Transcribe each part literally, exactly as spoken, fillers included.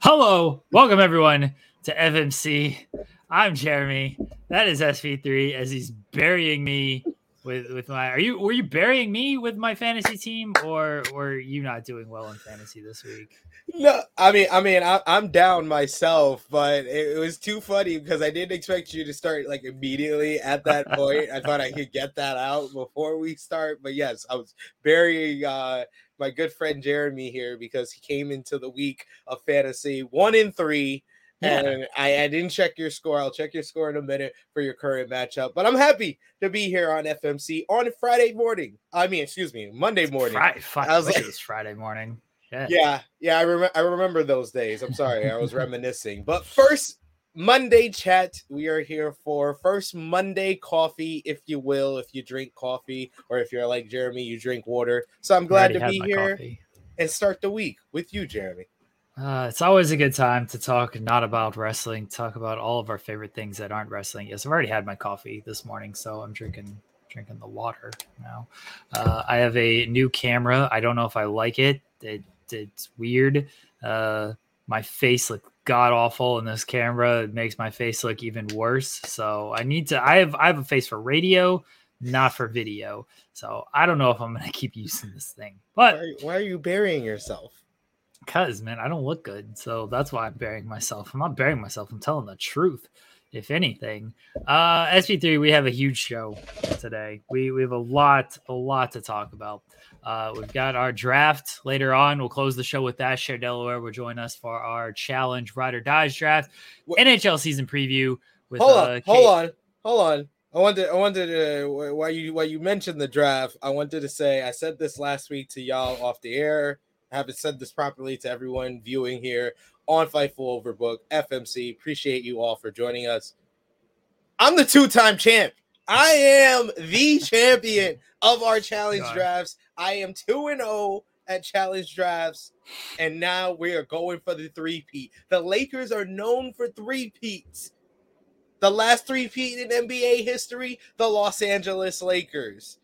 Hello, welcome everyone to F M C. I'm Jeremy. That is S V three as he's burying me with, with my. Are you were you burying me with my fantasy team, or were you not doing well in fantasy this week? No, I mean, I mean, I, I'm down myself, but it, it was too funny because I didn't expect you to start like immediately at that point. I thought I could get that out before we start, but yes, I was burying. Uh, My good friend Jeremy here because he came into the week of fantasy one in three, yeah. and I, I didn't check your score. I'll check your score in a minute for your current matchup. But I'm happy to be here on F M C on Friday morning. I mean, excuse me, Monday morning. Friday, I was like, it was Friday morning. Yeah, yeah, yeah I, rem- I remember those days. I'm sorry, I was reminiscing. But first Monday chat, we are here for first Monday coffee, if you will, if you drink coffee, or if you're like Jeremy, you drink water. So I'm glad to be here coffee. And start the week with you, Jeremy. Uh, it's always a good time to talk not about wrestling, talk about all of our favorite things that aren't wrestling. Yes, I've already had my coffee this morning, so I'm drinking drinking the water now. Uh, I have a new camera. I don't know if I like it. It it's weird. Uh, my face looks god awful in this camera. It makes my face look even worse. So I need to, I have, I have a face for radio, not for video. So I don't know if I'm going to keep using this thing, but why are, you, why are you burying yourself? Cause man, I don't look good. So that's why I'm burying myself. I'm not burying myself. I'm telling the truth. If anything, uh, S P three, we have a huge show today. We, we have a lot, a lot to talk about. Uh, we've got our draft later on. We'll close the show with that. Cher Delaware will join us for our challenge ride or die draft. What? N H L season preview. With hold on, uh, hold on, hold on. I wanted, I wanted to while you while you mentioned the draft, I wanted to say I said this last week to y'all off the air. I haven't said this properly to everyone viewing here on Fightful Overbook F M C. Appreciate you all for joining us. I'm the two-time champ. I am the champion of our challenge God. drafts. I am two and zero at challenge drafts, and now we are going for the three-peat. The Lakers are known for three-peats. The last three-peat in N B A history, the Los Angeles Lakers.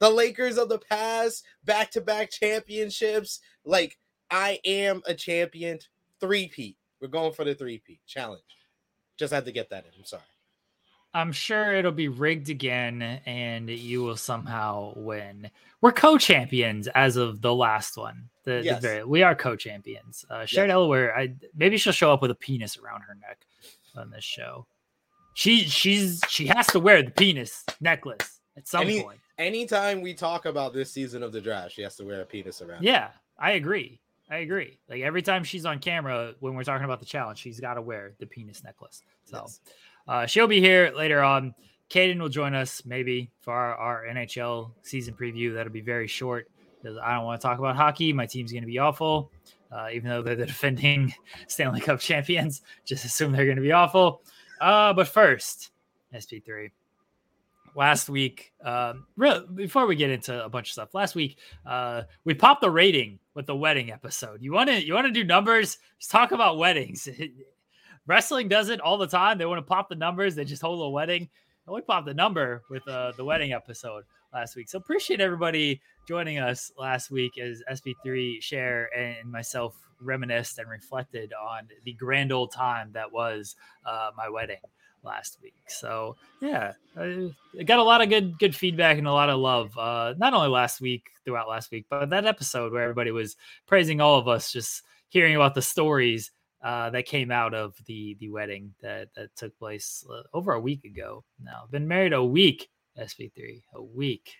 The Lakers of the past, back-to-back championships. Like, I am a champion. Three-peat. We're going for the three-peat challenge. Just had to get that in. I'm sorry. I'm sure it'll be rigged again, and you will somehow win. We're co-champions as of the last one. The, yes. the very, we are co-champions. Uh, Cher yes. Delaware, I, maybe she'll show up with a penis around her neck on this show. She she's she has to wear the penis necklace at some Any, point. Anytime we talk about this season of the draft, she has to wear a penis around. Yeah, I agree. I agree. Like every time she's on camera, when we're talking about the challenge, she's got to wear the penis necklace. So yes. uh, she'll be here later on. Caden will join us maybe for our, our N H L season preview. That'll be very short because I don't want to talk about hockey. My team's going to be awful, uh, even though they're the defending Stanley Cup champions. Just assume they're going to be awful. Uh, but first, S P three. Last week, um, really, before we get into a bunch of stuff, last week uh, we popped the rating with the wedding episode. You want to you want to do numbers? Just talk about weddings. Wrestling does it all the time. They want to pop the numbers. They just hold a wedding. And we popped the number with uh, the wedding episode last week. So appreciate everybody joining us last week as S B three, Cher, and myself reminisced and reflected on the grand old time that was uh, my wedding last week. So yeah, I got a lot of good good feedback and a lot of love, uh not only last week, throughout last week, but that episode where everybody was praising all of us, just hearing about the stories uh that came out of the the wedding that that took place uh, over a week ago now. I've been married a week, S P three, a week.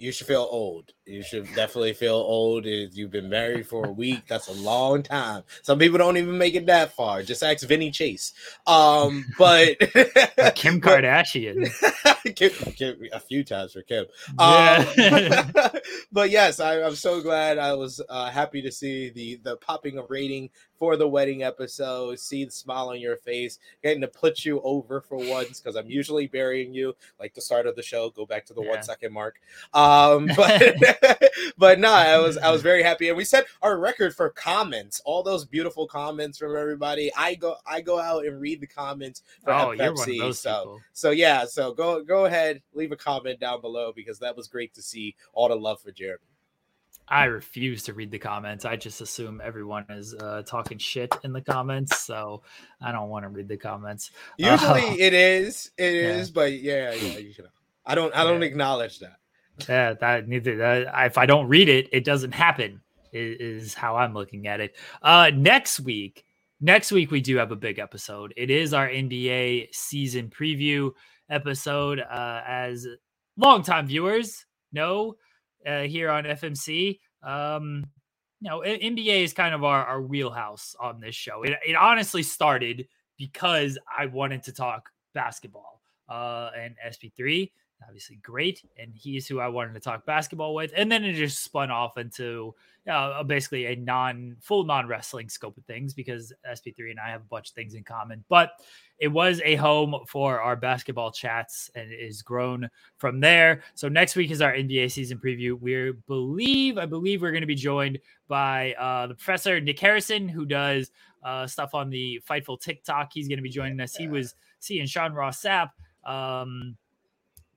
You should feel old. You should definitely feel old if you've been married for a week. That's a long time. Some people don't even make it that far. Just ask Vinny Chase. Um, but Kim Kardashian. Kim, Kim, a few times for Kim. Yeah. Um, but yes, I, I'm so glad. I was uh, happy to see the the popping of rating for the wedding episode, see the smile on your face, getting to put you over for once, because I'm usually burying you, like the start of the show, go back to the yeah. one second mark. Um, but but no, I was I was very happy, and we set our record for comments. All those beautiful comments from everybody. I go I go out and read the comments for oh, F F C, you're one of those so people. so yeah. So go go ahead, leave a comment down below because that was great to see all the love for Jeremy. I refuse to read the comments. I just assume everyone is uh, talking shit in the comments, so I don't want to read the comments. Usually uh, it is, it yeah. is, but yeah, yeah, you know, I don't, I don't yeah. acknowledge that. Yeah, that neither. That, if I don't read it, it doesn't happen. Is how I'm looking at it. Uh, next week, next week we do have a big episode. It is our N B A season preview episode. Uh, as longtime viewers know, uh, here on F M C, um, you know, N B A is kind of our, our wheelhouse on this show. It, it honestly started because I wanted to talk basketball, uh, and S P three. Obviously great, and he's who I wanted to talk basketball with, and then it just spun off into uh, basically a non full non-wrestling scope of things, because S P three and I have a bunch of things in common. But it was a home for our basketball chats, and it has grown from there. So next week is our N B A season preview. We believe, I believe we're going to be joined by uh, the professor Nick Harrison, who does uh, stuff on the Fightful TikTok. He's going to be joining us. He was seeing Sean Ross Sapp um,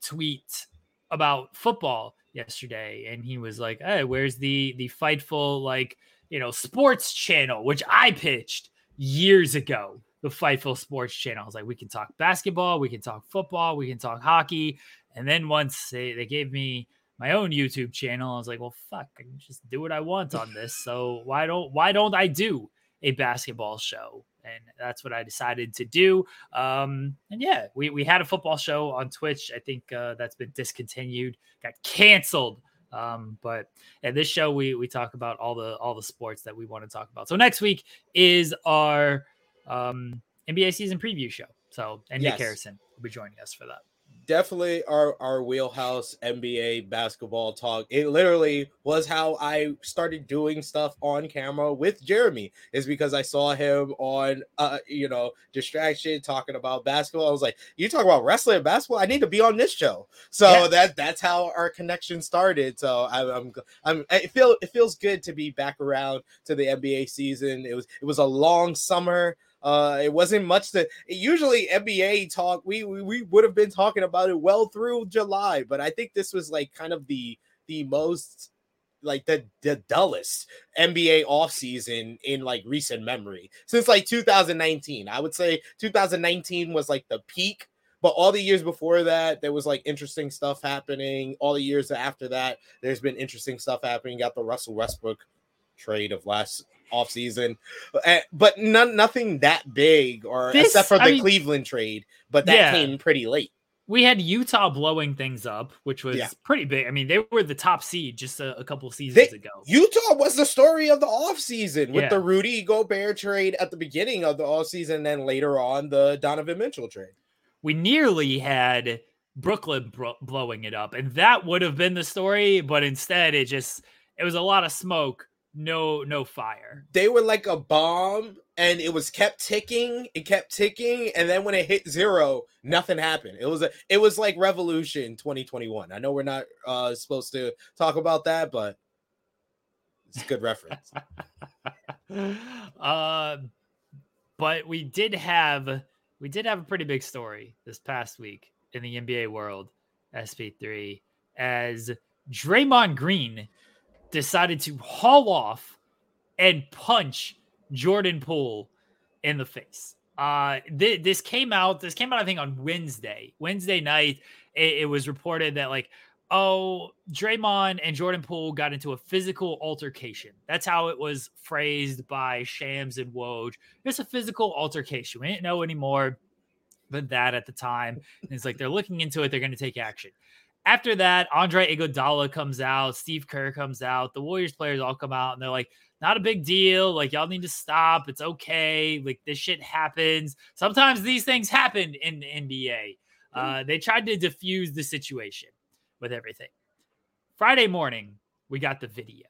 tweet about football yesterday, and he was like, hey, where's the the Fightful, like, you know, sports channel, which I pitched years ago, the Fightful sports channel. I was like, we can talk basketball, we can talk football, we can talk hockey. And then once they, they gave me my own YouTube channel, I was like, well, fuck, I can just do what I want on this. So why don't why don't I do a basketball show? And that's what I decided to do. Um, and yeah, we, we had a football show on Twitch. I think uh, that's been discontinued, got canceled. Um, but at this show, we we talk about all the all the sports that we want to talk about. So next week is our um, N B A season preview show. So and yes. Nick Harrison will be joining us for that. Definitely our, our wheelhouse N B A basketball talk. It literally was how I started doing stuff on camera with Jeremy, is because I saw him on, uh, you know, Distraction talking about basketball. I was like, you talk about wrestling and basketball? I need to be on this show. So yeah. that that's how our connection started. So I, I'm, I'm, I feel, it feels good to be back around to the N B A season. It was, it was a long summer. Uh, it wasn't much to usually N B A talk. We, we we would have been talking about it well through July, but I think this was like kind of the the most like the, the dullest N B A offseason in like recent memory since like two thousand nineteen. I would say two thousand nineteen was like the peak, but all the years before that, there was like interesting stuff happening. All the years after that, there's been interesting stuff happening. You got the Russell Westbrook trade of last offseason, but none, nothing that big, or this, except for the I mean, Cleveland trade, but that yeah. came pretty late. We had Utah blowing things up, which was yeah. pretty big. I mean, they were the top seed just a, a couple seasons they, ago. Utah was the story of the offseason with yeah. the Rudy Gobert trade at the beginning of the offseason, and then later on the Donovan Mitchell trade. We nearly had Brooklyn bro- blowing it up, and that would have been the story, but instead it just, it was a lot of smoke. No, no fire. They were like a bomb, and it was kept ticking. It kept ticking, and then when it hit zero, nothing happened. It was a, it was like Revolution twenty twenty-one. I know we're not uh, supposed to talk about that, but it's a good reference. uh, but we did have we did have a pretty big story this past week in the N B A world, S P three, as Draymond Green decided to haul off and punch Jordan Poole in the face. Uh, th- this came out, this came out, I think on Wednesday, Wednesday night, it, it was reported that like, oh, Draymond and Jordan Poole got into a physical altercation. That's how it was phrased by Shams and Woj. It's a physical altercation. We didn't know any more than that at the time. And it's like, they're looking into it. They're going to take action. After that, Andre Iguodala comes out, Steve Kerr comes out, the Warriors players all come out, and they're like, not a big deal. Like, y'all need to stop. It's okay. Like, this shit happens. Sometimes these things happen in the N B A. Uh, they tried to diffuse the situation with everything. Friday morning, we got the video,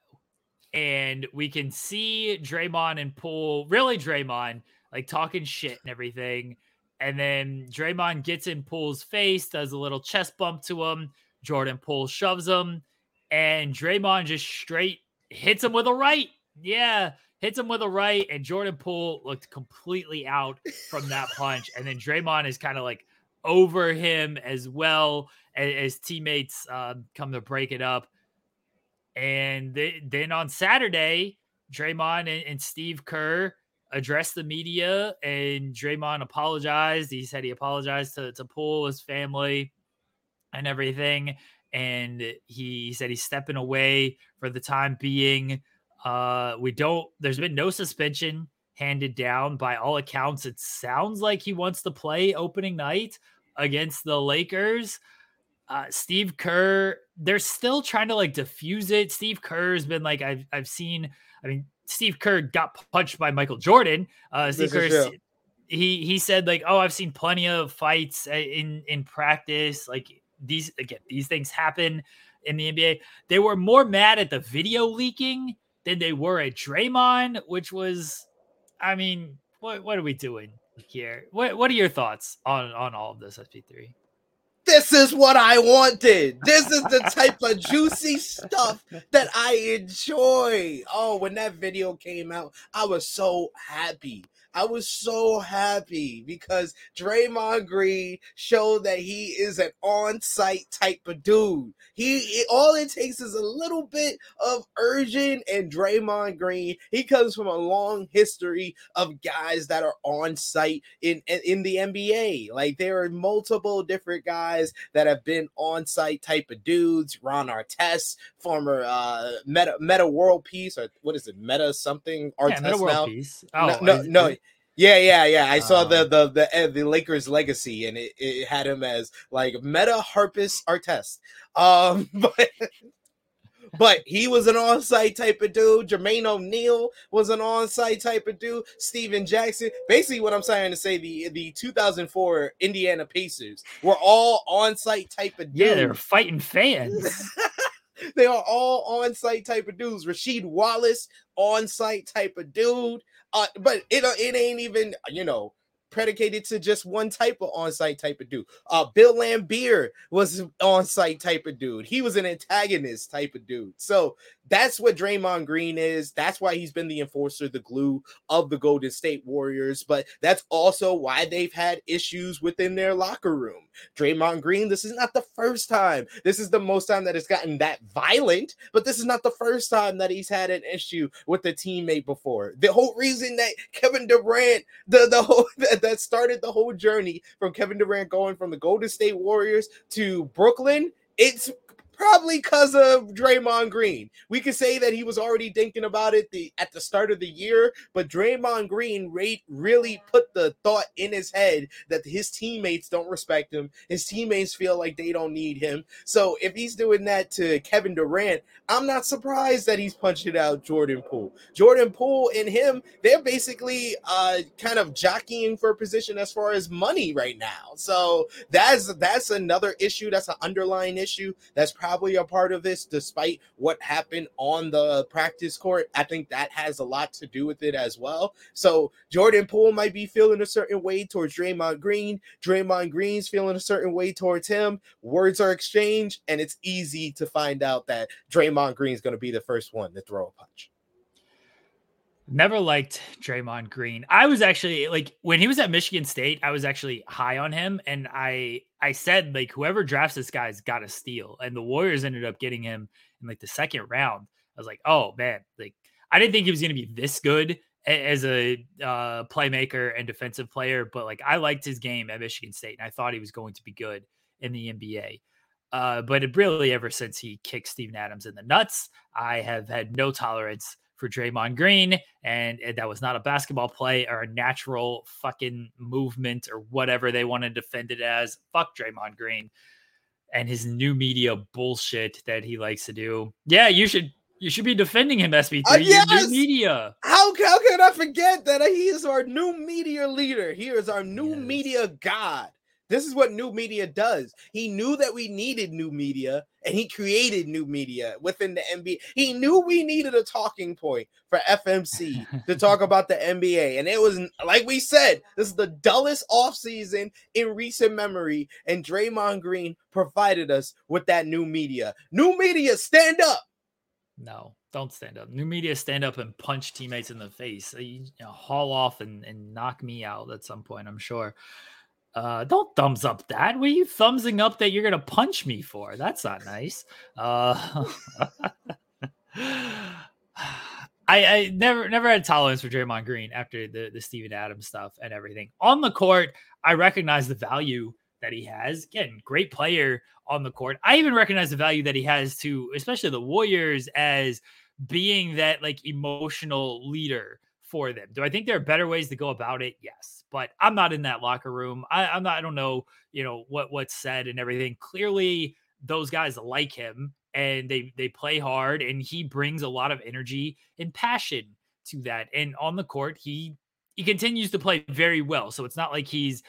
and we can see Draymond and Poole, really Draymond, like talking shit and everything. And then Draymond gets in Poole's face, does a little chest bump to him. Jordan Poole shoves him, and Draymond just straight hits him with a right. Yeah, hits him with a right, and Jordan Poole looked completely out from that punch. And then Draymond is kind of like over him as well, as, as teammates uh, come to break it up. And they, then on Saturday, Draymond and, and Steve Kerr addressed the media, and Draymond apologized. He said he apologized to, to Poole, his family, and everything. And he said he's stepping away for the time being. Uh, we don't, there's been no suspension handed down. By all accounts, it sounds like he wants to play opening night against the Lakers. Uh, Steve Kerr, they're still trying to like diffuse it. Steve Kerr has been like, I've, I've seen, I mean, Steve Kerr got punched by Michael Jordan. Uh, Steve Kerr, he, he said like, oh, I've seen plenty of fights in, in practice. Like these, again, these things happen in the N B A. They were more mad at the video leaking than they were at Draymond, which was, I mean, what, what are we doing here? What, what are your thoughts on, on all of this, S P three? This is what I wanted. This is the type of juicy stuff that I enjoy. Oh, when that video came out, I was so happy. I was so happy because Draymond Green showed that he is an on-site type of dude. He it, all it takes is a little bit of urging, and Draymond Green, he comes from a long history of guys that are on-site in, in, in the N B A. Like, there are multiple different guys that have been on-site type of dudes. Ron Artest, former uh, Metta, Metta World Peace, or what is it, Metta something? Artest yeah, Metta World now. Peace. Oh, no, no, I, no. Yeah, yeah, yeah. I saw the the the, the Lakers legacy, and it, it had him as like Meta Harpist Artest. Um, but but he was an on-site type of dude. Jermaine O'Neal was an on-site type of dude. Steven Jackson. Basically, what I'm trying to say, the the two thousand four Indiana Pacers were all on-site type of dudes. Yeah, they were fighting fans. They are all on-site type of dudes. Rasheed Wallace, on-site type of dude. Uh, but it it ain't even, you know, predicated to just one type of on-site type of dude. Uh, Bill Lambier was on-site type of dude. He was an antagonist type of dude. So that's what Draymond Green is. That's why he's been the enforcer, the glue of the Golden State Warriors. But that's also why they've had issues within their locker room. Draymond Green, this is not the first time. This is the most time that it's gotten that violent, but this is not the first time that he's had an issue with a teammate before. The whole reason that Kevin Durant, the, the whole that started the whole journey from Kevin Durant going from the Golden State Warriors to Brooklyn, it's probably because of Draymond Green. We could say that he was already thinking about it the, at the start of the year, but Draymond Green re- really put the thought in his head that his teammates don't respect him. His teammates feel like they don't need him. So if he's doing that to Kevin Durant, I'm not surprised that he's punching out Jordan Poole. Jordan Poole and him, they're basically uh, kind of jockeying for a position as far as money right now. So that's that's another issue. That's an underlying issue. That's probably Probably a part of this, despite what happened on the practice court. I think that has a lot to do with it as well. So Jordan Poole might be feeling a certain way towards Draymond Green. Draymond Green's feeling a certain way towards him. Words are exchanged, and it's easy to find out that Draymond Green's going to be the first one to throw a punch. Never liked Draymond Green. I was actually like, when he was at Michigan State, I was actually high on him. And I, I said, like, whoever drafts this guy's got to steal. And the Warriors ended up getting him in like the second round. I was like, oh man, like I didn't think he was going to be this good as a uh, playmaker and defensive player, but like, I liked his game at Michigan State and I thought he was going to be good in the N B A. Uh, but it really, ever since he kicked Stephen Adams in the nuts, I have had no tolerance for Draymond Green, and, and that was not a basketball play or a natural fucking movement or whatever they want to defend it as. Fuck Draymond Green and his new media bullshit that he likes to do. Yeah, you should you should be defending him, S B three. Uh, yes! New media. How, how can I forget that he is our new media leader? He is our new yes. media god. This is what new media does. He knew that we needed new media, and he created new media within the N B A. He knew we needed a talking point for F M C to talk about the N B A. And it was, like we said, this is the dullest offseason in recent memory, and Draymond Green provided us with that new media. New media, stand up. No, don't stand up. New media, stand up and punch teammates in the face. You know, haul off and, and knock me out at some point, I'm sure. Uh, don't thumbs up that. What are you thumbsing up that you're going to punch me for? That's not nice. Uh, I, I never never had tolerance for Draymond Green after the, the Stephen Adams stuff and everything. On the court, I recognize the value that he has. Again, great player on the court. I even recognize the value that he has to, especially the Warriors, as being that like emotional leader for them. Do I think there are better ways to go about it? Yes, but I'm not in that locker room. I, I'm not, I don't know, you know, what, what's said and everything. Clearly those guys like him and they, they play hard and he brings a lot of energy and passion to that. And on the court, he, he continues to play very well. So it's not like he's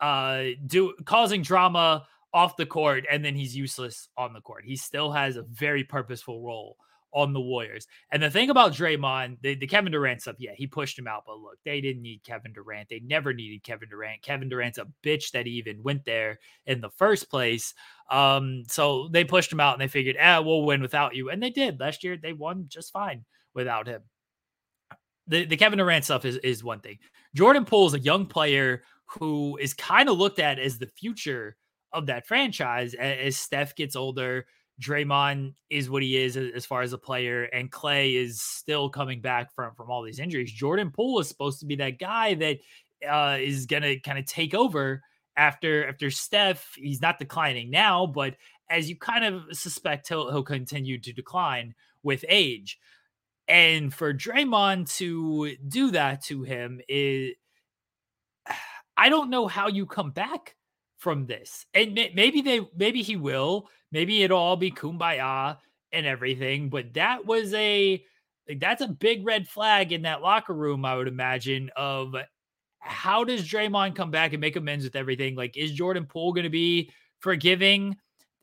uh, do causing drama off the court and then he's useless on the court. He still has a very purposeful role on the Warriors. And the thing about Draymond, the, the Kevin Durant stuff, yeah, he pushed him out, but look, they didn't need Kevin Durant. They never needed Kevin Durant. Kevin Durant's a bitch that he even went there in the first place. Um, so they pushed him out and they figured, ah, we'll win without you. And they did. Last year, they won just fine without him. The, the Kevin Durant stuff is, is one thing. Jordan Poole is a young player who is kind of looked at as the future of that franchise as, as Steph gets older. Draymond is what he is as far as a player, and Klay is still coming back from, from all these injuries. Jordan Poole is supposed to be that guy that uh, is going to kind of take over after after Steph. He's not declining now, but as you kind of suspect, he'll, he'll continue to decline with age. And for Draymond to do that to him, is, I don't know how you come back from this. And maybe they, maybe he will. Maybe it'll all be kumbaya and everything, but that was a, like, that's a big red flag in that locker room, I would imagine, of how does Draymond come back and make amends with everything? Like, is Jordan Poole going to be forgiving?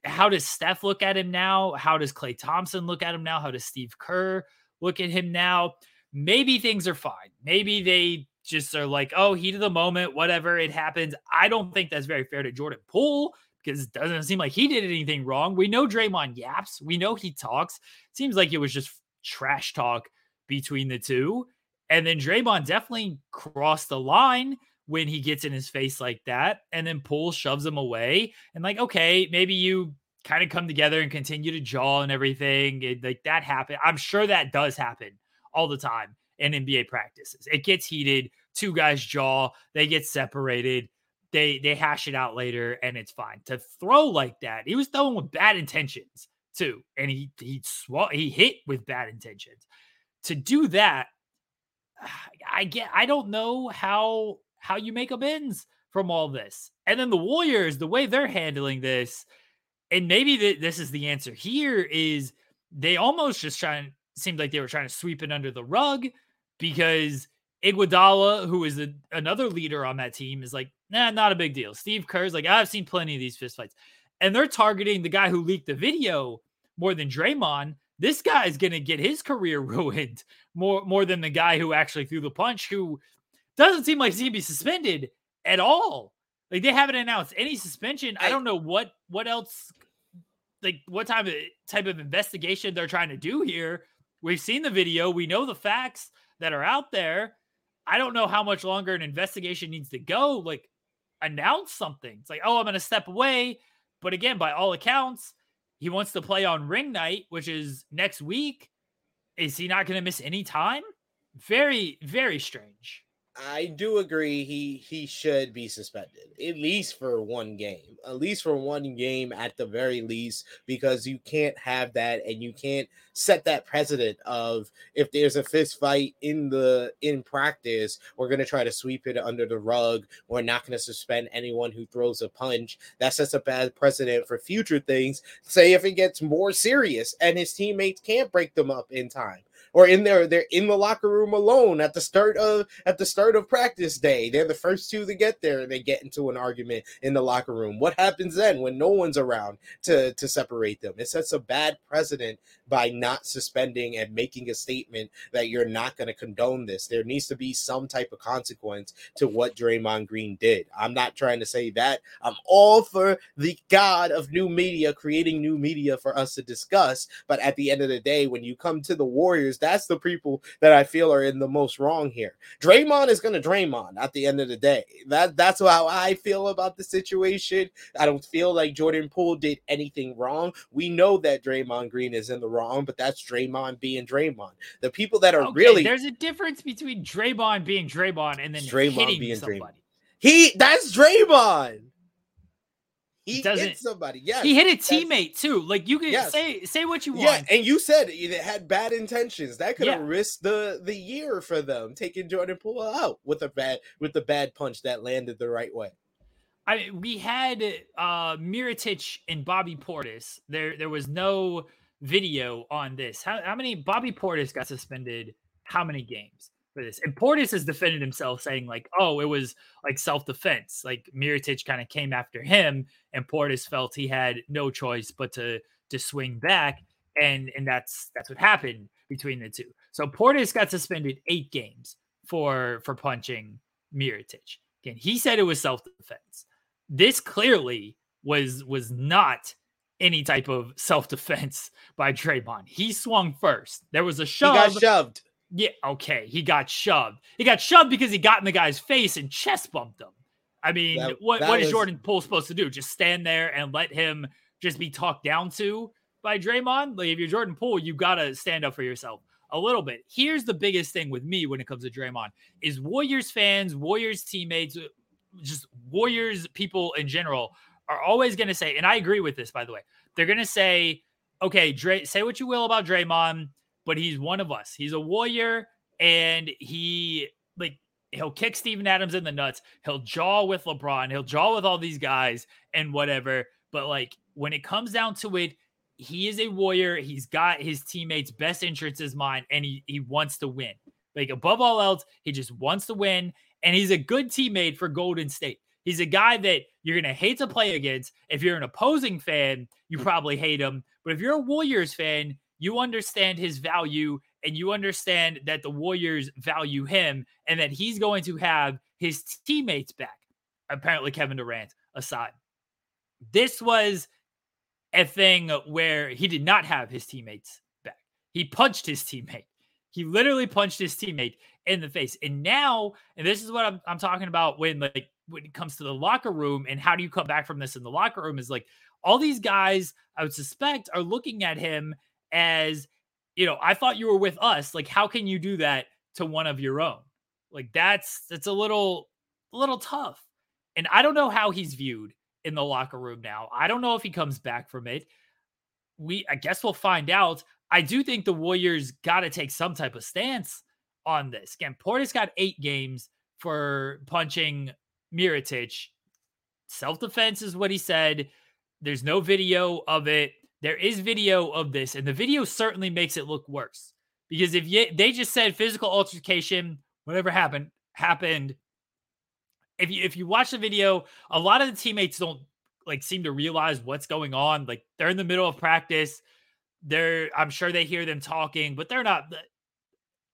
How does Steph look at him now? How does Klay Thompson look at him now? How does Steve Kerr look at him now? Maybe things are fine. Maybe they just are like, oh, heat of the moment, whatever, it happens. I don't think that's very fair to Jordan Poole, because it doesn't seem like he did anything wrong. We know Draymond yaps. We know he talks. It seems like it was just trash talk between the two. And then Draymond definitely crossed the line when he gets in his face like that. And then Poole shoves him away. And like, okay, maybe you kind of come together and continue to jaw and everything. It, like that happened. I'm sure that does happen all the time in N B A practices. It gets heated. Two guys jaw. They get separated. They they hash it out later, and it's fine. To throw like that, he was throwing with bad intentions, too. And he he sw- he hit with bad intentions. To do that, I get I don't know how how you make amends from all this. And then the Warriors, the way they're handling this, and maybe th- this is the answer here, is they almost just trying, seemed like they were trying to sweep it under the rug, because Iguodala, who is a, another leader on that team, is like, nah, not a big deal. Steve Kerr's like, I've seen plenty of these fistfights. And they're targeting the guy who leaked the video more than Draymond. This guy is going to get his career ruined more, more than the guy who actually threw the punch, who doesn't seem like he's going to be suspended at all. Like, they haven't announced any suspension. I don't know what, what else, like what type of, type of investigation they're trying to do here. We've seen the video. We know the facts that are out there. I don't know how much longer an investigation needs to go. Like, announce something. It's like, oh, I'm going to step away. But again, by all accounts, he wants to play on ring night, which is next week. Is he not going to miss any time? Very, very strange. I do agree. He, he should be suspended at least for one game, at least for one game at the very least, because you can't have that. And you can't set that precedent of, if there's a fist fight in the, in practice, we're going to try to sweep it under the rug. We're not going to suspend anyone who throws a punch. That sets a bad precedent for future things. Say if it gets more serious and his teammates can't break them up in time. Or in there, they're in the locker room alone at the start of at the start of practice day. They're the first two to get there, and they get into an argument in the locker room. What happens then when no one's around to, to separate them? It sets a bad precedent by not suspending and making a statement that you're not going to condone this. There needs to be some type of consequence to what Draymond Green did. I'm not trying to say that. I'm all for the God of new media creating new media for us to discuss. But at the end of the day, when you come to the Warriors, That's the people that I feel are in the most wrong here. Draymond is going to Draymond at the end of the day. That That's how I feel about the situation. I don't feel like Jordan Poole did anything wrong. We know that Draymond Green is in the wrong, but that's Draymond being Draymond. The people that are okay, really... There's a difference between Draymond being Draymond and then Draymond hitting being somebody. Draymond. He, that's Draymond. He hit somebody. Yes, he hit a teammate too. Like you can yes. say say what you want. Yeah, and you said it had bad intentions. That could have yeah. risked the, the year for them, taking Jordan Poole out with a bad with the bad punch that landed the right way. I we had uh, Mirotić and Bobby Portis. There there was no video on this. How how many Bobby Portis got suspended? How many games for this? And Portis has defended himself, saying like, "Oh, it was like self-defense. Like Mirotić kind of came after him, and Portis felt he had no choice but to to swing back, and and that's that's what happened between the two. So Portis got suspended eight games for for punching Mirotić. Again, he said it was self-defense. This clearly was was not any type of self-defense by Draymond. He swung first. There was a shove. He got shoved. Yeah, okay, he got shoved. He got shoved because he got in the guy's face and chest bumped him. I mean, that, what, that what is, is Jordan Poole supposed to do? Just stand there and let him just be talked down to by Draymond? Like, if you're Jordan Poole, you got to stand up for yourself a little bit. Here's the biggest thing with me when it comes to Draymond is Warriors fans, Warriors teammates, just Warriors people in general are always going to say, and I agree with this, by the way, they're going to say, okay, Dray, say what you will about Draymond, but he's one of us. He's a Warrior, and he like he'll kick Stephen Adams in the nuts. He'll jaw with LeBron. He'll jaw with all these guys and whatever. But like when it comes down to it, he is a Warrior. He's got his teammates' best interests in mind, and he he wants to win. Like above all else, he just wants to win, and he's a good teammate for Golden State. He's a guy that you're going to hate to play against. If you're an opposing fan, you probably hate him. But if you're a Warriors fan, you understand his value, and you understand that the Warriors value him and that he's going to have his teammates back, apparently Kevin Durant aside. This was a thing where he did not have his teammates back. He punched his teammate. He literally punched his teammate in the face. And now, and this is what I'm, I'm talking about when, like, when it comes to the locker room and how do you come back from this in the locker room is like all these guys I would suspect are looking at him as, you know, I thought you were with us. Like, how can you do that to one of your own? Like, that's, that's a little, little tough. And I don't know how he's viewed in the locker room now. I don't know if he comes back from it. We, I guess we'll find out. I do think the Warriors got to take some type of stance on this. Again, Portis got eight games for punching Mirotić. Self-defense is what he said. There's no video of it. There is video of this, and the video certainly makes it look worse because if you, they just said physical altercation, whatever happened, happened. If you, if you watch the video, a lot of the teammates don't like seem to realize what's going on. Like they're in the middle of practice. They're, I'm sure they hear them talking, but they're not.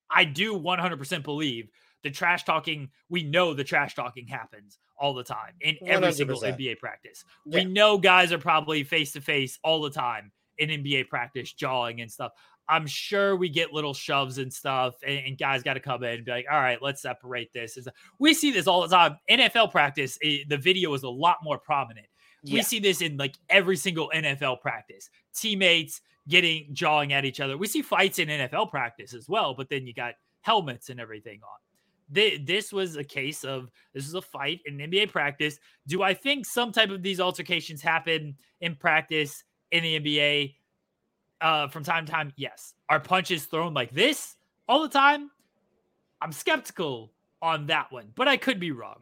I do one hundred percent believe the trash talking. We know the trash talking happens all the time in every one hundred percent single N B A practice. Yeah. We know guys are probably face-to-face all the time in N B A practice, jawing and stuff. I'm sure we get little shoves and stuff, and, and guys got to come in and be like, all right, let's separate this. We see this all the time. N F L practice, it, the video is a lot more prominent. Yeah. We see this in like every single N F L practice. Teammates getting, jawing at each other. We see fights in N F L practice as well, but then you got helmets and everything on. This was a case of this is a fight in N B A practice. Do I think some type of these altercations happen in practice in the N B A uh, from time to time? Yes. Are punches thrown like this all the time? I'm skeptical on that one, but I could be wrong.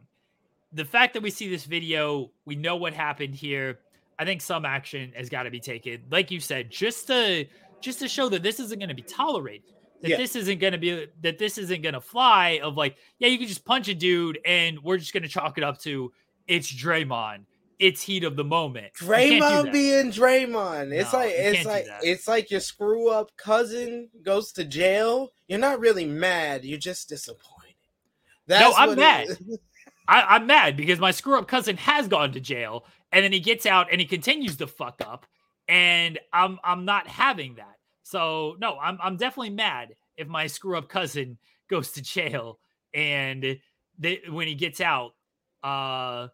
The fact that we see this video, we know what happened here. I think some action has got to be taken, like you said, just to just to show that this isn't going to be tolerated. That yeah. this isn't going to be, that this isn't going to fly of like, yeah, you can just punch a dude and we're just going to chalk it up to it's Draymond. It's heat of the moment. Draymond being Draymond. It's no, like, it's like, it's like your screw up cousin goes to jail. You're not really mad. You're just disappointed. That's no, I'm mad. I, I'm mad because my screw up cousin has gone to jail and then he gets out and he continues to fuck up. And I'm, I'm not having that. So no, I'm I'm definitely mad if my screw up cousin goes to jail and they, when he gets out, uh,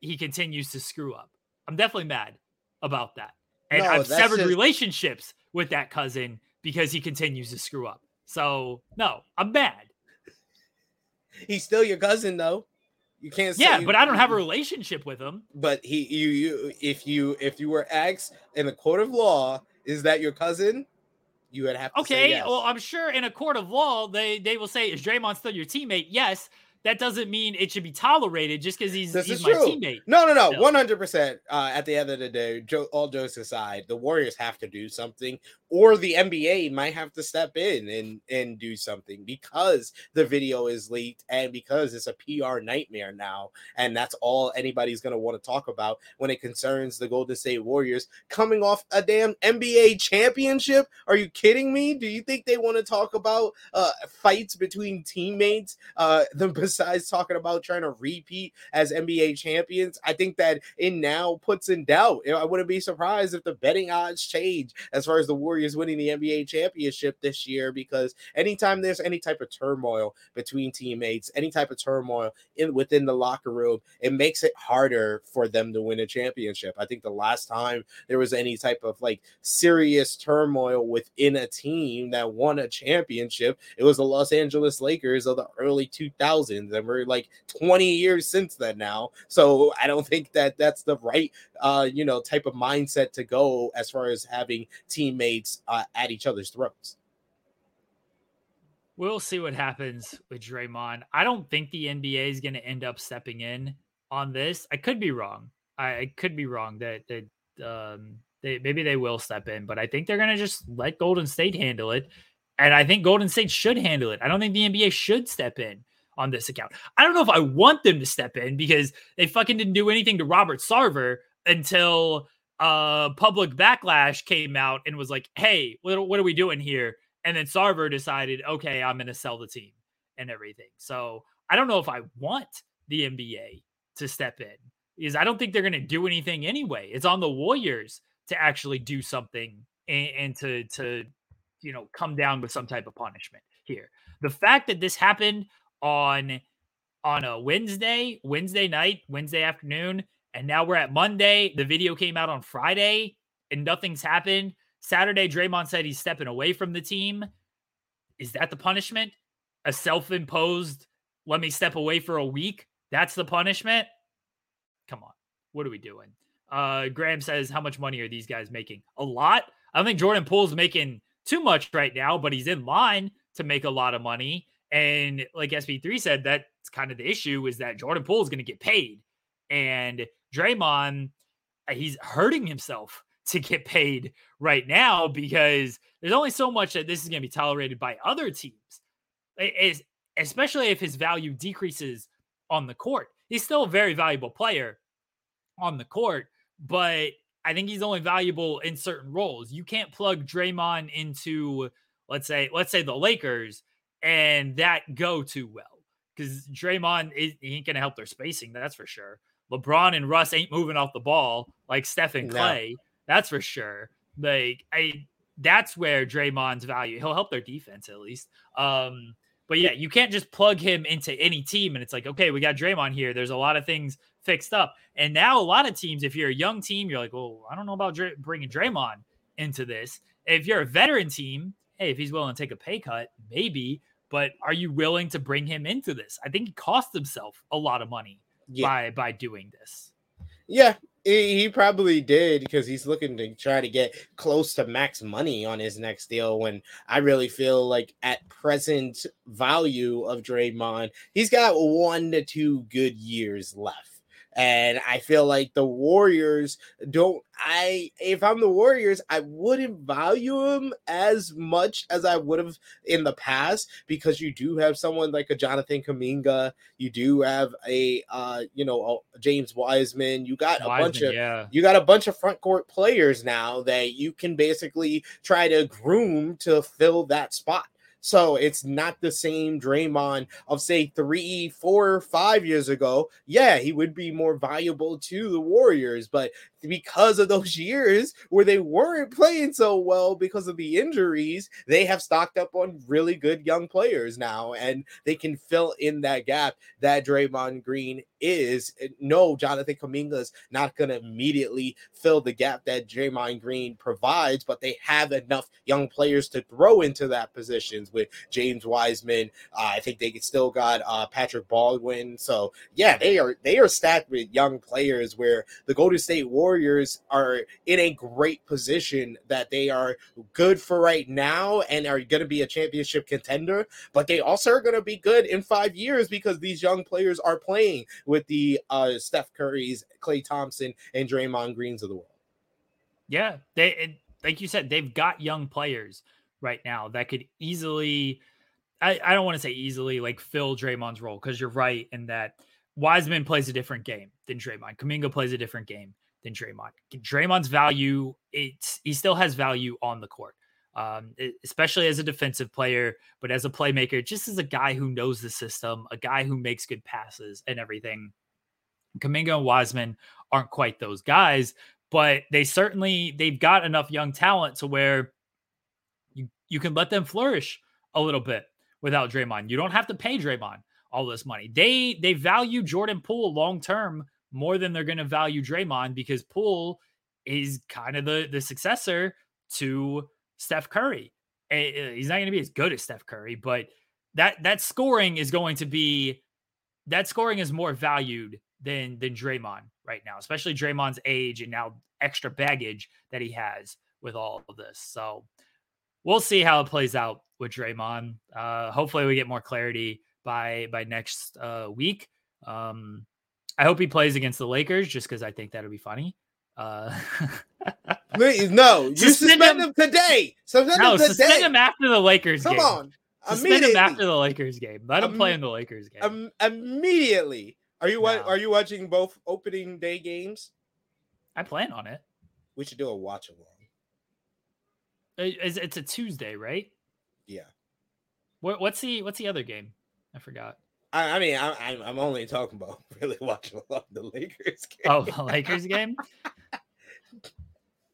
he continues to screw up. I'm definitely mad about that. And no, I've severed just... relationships with that cousin because he continues to screw up. So no, I'm mad. He's still your cousin though. You can't say, yeah, you, but I don't have a relationship with him. But he, you, you, if you, if you were asked in a court of law, is that your cousin? You would have to okay, say yes. Well, I'm sure in a court of law, they, they will say, is Draymond still your teammate? Yes. That doesn't mean it should be tolerated just because he's, he's my true. teammate. No, no, no. So. one hundred percent Uh, at the end of the day, jo- all jokes aside, the Warriors have to do something, or the N B A might have to step in and, and do something because the video is leaked and because it's a P R nightmare now. And that's all anybody's going to want to talk about when it concerns the Golden State Warriors coming off a damn N B A championship. Are you kidding me? Do you think they want to talk about uh, fights between teammates? Uh, the Besides talking about trying to repeat as N B A champions, I think that in now puts in doubt. I wouldn't be surprised if the betting odds change as far as the Warriors winning the N B A championship this year, because anytime there's any type of turmoil between teammates, any type of turmoil in within the locker room, it makes it harder for them to win a championship. I think the last time there was any type of like serious turmoil within a team that won a championship, it was the Los Angeles Lakers of the early two thousands. And we're like twenty years since then now. So I don't think that that's the right, uh, you know, type of mindset to go as far as having teammates uh, at each other's throats. We'll see what happens with Draymond. I don't think the N B A is going to end up stepping in on this. I could be wrong. I, I could be wrong that, that um, they, maybe they will step in, but I think they're going to just let Golden State handle it. And I think Golden State should handle it. I don't think the N B A should step in on this account. I don't know if I want them to step in because they fucking didn't do anything to Robert Sarver until uh public backlash came out and was like, hey, what, what are we doing here? And then Sarver decided, okay, I'm going to sell the team and everything. So I don't know if I want the N B A to step in because I don't think they're going to do anything anyway. It's on the Warriors to actually do something and, and to, to, you know, come down with some type of punishment here. The fact that this happened on on a Wednesday, Wednesday night, Wednesday afternoon, and now we're at Monday. The video came out on Friday, and nothing's happened. Saturday, Draymond said he's stepping away from the team. Is that the punishment? A self-imposed, let me step away for a week? That's the punishment? Come on. What are we doing? Uh, Graham says, how much money are these guys making? A lot. I don't think Jordan Poole's making too much right now, but he's in line to make a lot of money. And like S B three said, that's kind of the issue is that Jordan Poole is going to get paid. And Draymond, he's hurting himself to get paid right now because there's only so much that this is going to be tolerated by other teams, it's, especially if his value decreases on the court. He's still a very valuable player on the court, but I think he's only valuable in certain roles. You can't plug Draymond into, let's say, let's say the Lakers and that go too well because Draymond is, he ain't going to help their spacing. That's for sure. LeBron and Russ ain't moving off the ball like Steph and Klay. No. That's for sure. Like I, that's where Draymond's value. He'll help their defense at least. Um, but yeah, you can't just plug him into any team. And it's like, okay, we got Draymond here. There's a lot of things fixed up. And now a lot of teams, if you're a young team, you're like, well, I don't know about Dr- bringing Draymond into this. If you're a veteran team, hey, if he's willing to take a pay cut, maybe, but are you willing to bring him into this? I think he cost himself a lot of money yeah. by, by doing this. Yeah, he probably did because he's looking to try to get close to max money on his next deal when I really feel like at present value of Draymond, he's got one to two good years left. And I feel like the Warriors don't, I, if I'm the Warriors, I wouldn't value him as much as I would have in the past, because you do have someone like a Jonathan Kuminga. You do have a, uh, you know, a James Wiseman. You got Wiseman, a bunch of, yeah. you got a bunch of front court players now that you can basically try to groom to fill that spot. So it's not the same Draymond of, say, three, four, five years ago. Yeah, he would be more valuable to the Warriors, but because of those years where they weren't playing so well because of the injuries, they have stocked up on really good young players now, and they can fill in that gap that Draymond Green is. No, Jonathan Kuminga is not going to immediately fill the gap that Draymond Green provides, but they have enough young players to throw into that positions with James Wiseman. Uh, I think they could still got uh, Patrick Baldwin. So yeah, they are they are stacked with young players where the Golden State Warriors are in a great position that they are good for right now and are going to be a championship contender, but they also are going to be good in five years because these young players are playing with the uh, Steph Currys, Klay Thompson, and Draymond Greens of the world. Yeah, they it, like you said, they've got young players right now that could easily, I, I don't want to say easily, like fill Draymond's role, because you're right in that Wiseman plays a different game than Draymond. Kuminga plays a different game than Draymond. Draymond's value, it's, he still has value on the court, um, especially as a defensive player, but as a playmaker, just as a guy who knows the system, a guy who makes good passes and everything. Kuminga and Wiseman aren't quite those guys, but they certainly, they've got enough young talent to where you, you can let them flourish a little bit without Draymond. You don't have to pay Draymond all this money. They they value Jordan Poole long-term more than they're going to value Draymond, because Poole is kind of the, the successor to Steph Curry. He's not going to be as good as Steph Curry, but that that scoring is going to be, that scoring is more valued than, than Draymond right now, especially Draymond's age and now extra baggage that he has with all of this. So we'll see how it plays out with Draymond. Uh, hopefully we get more clarity by by next uh, week. Um, I hope he plays against the Lakers, just because I think that'll be funny. Uh, Please, no, you suspend, suspend him, him today. Suspend no, him today. Suspend him after the Lakers Come game. Come on, suspend him after the Lakers game. Let him um, play in the Lakers game um, immediately. Are you no. are you watching both opening day games? I plan on it. We should do a watch along. It's, it's a Tuesday, right? Yeah. What, what's the what's the other game? I forgot. I, I mean, I, I'm only talking about really watching a lot of the Lakers game. Oh, the Lakers game.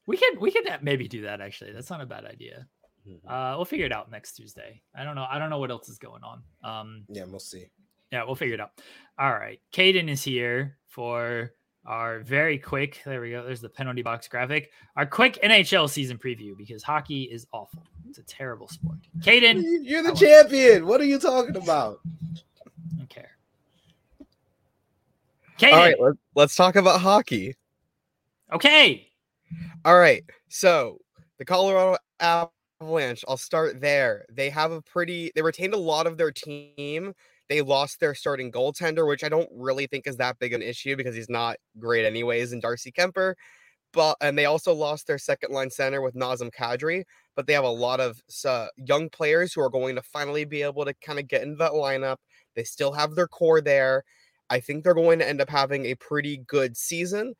we can we can maybe do that. Actually, that's not a bad idea. Mm-hmm. Uh, we'll figure it out next Tuesday. I don't know. I don't know what else is going on. Um, yeah, we'll see. Yeah, we'll figure it out. All right, Caden is here for our very quick. There we go. There's the penalty box graphic. Our quick N H L season preview, because hockey is awful. It's a terrible sport. Caden, you're the champion. What are you talking about? I don't care. Caden. All right, let's, let's talk about hockey. Okay. All right. So the Colorado Avalanche, I'll start there. They have a pretty, they retained a lot of their team. They lost their starting goaltender, which I don't really think is that big an issue because he's not great anyways, and Darcy Kuemper. But, and they also lost their second line center with Nazem Kadri, but they have a lot of uh, young players who are going to finally be able to kind of get into that lineup. They still have their core there. I think they're going to end up having a pretty good season.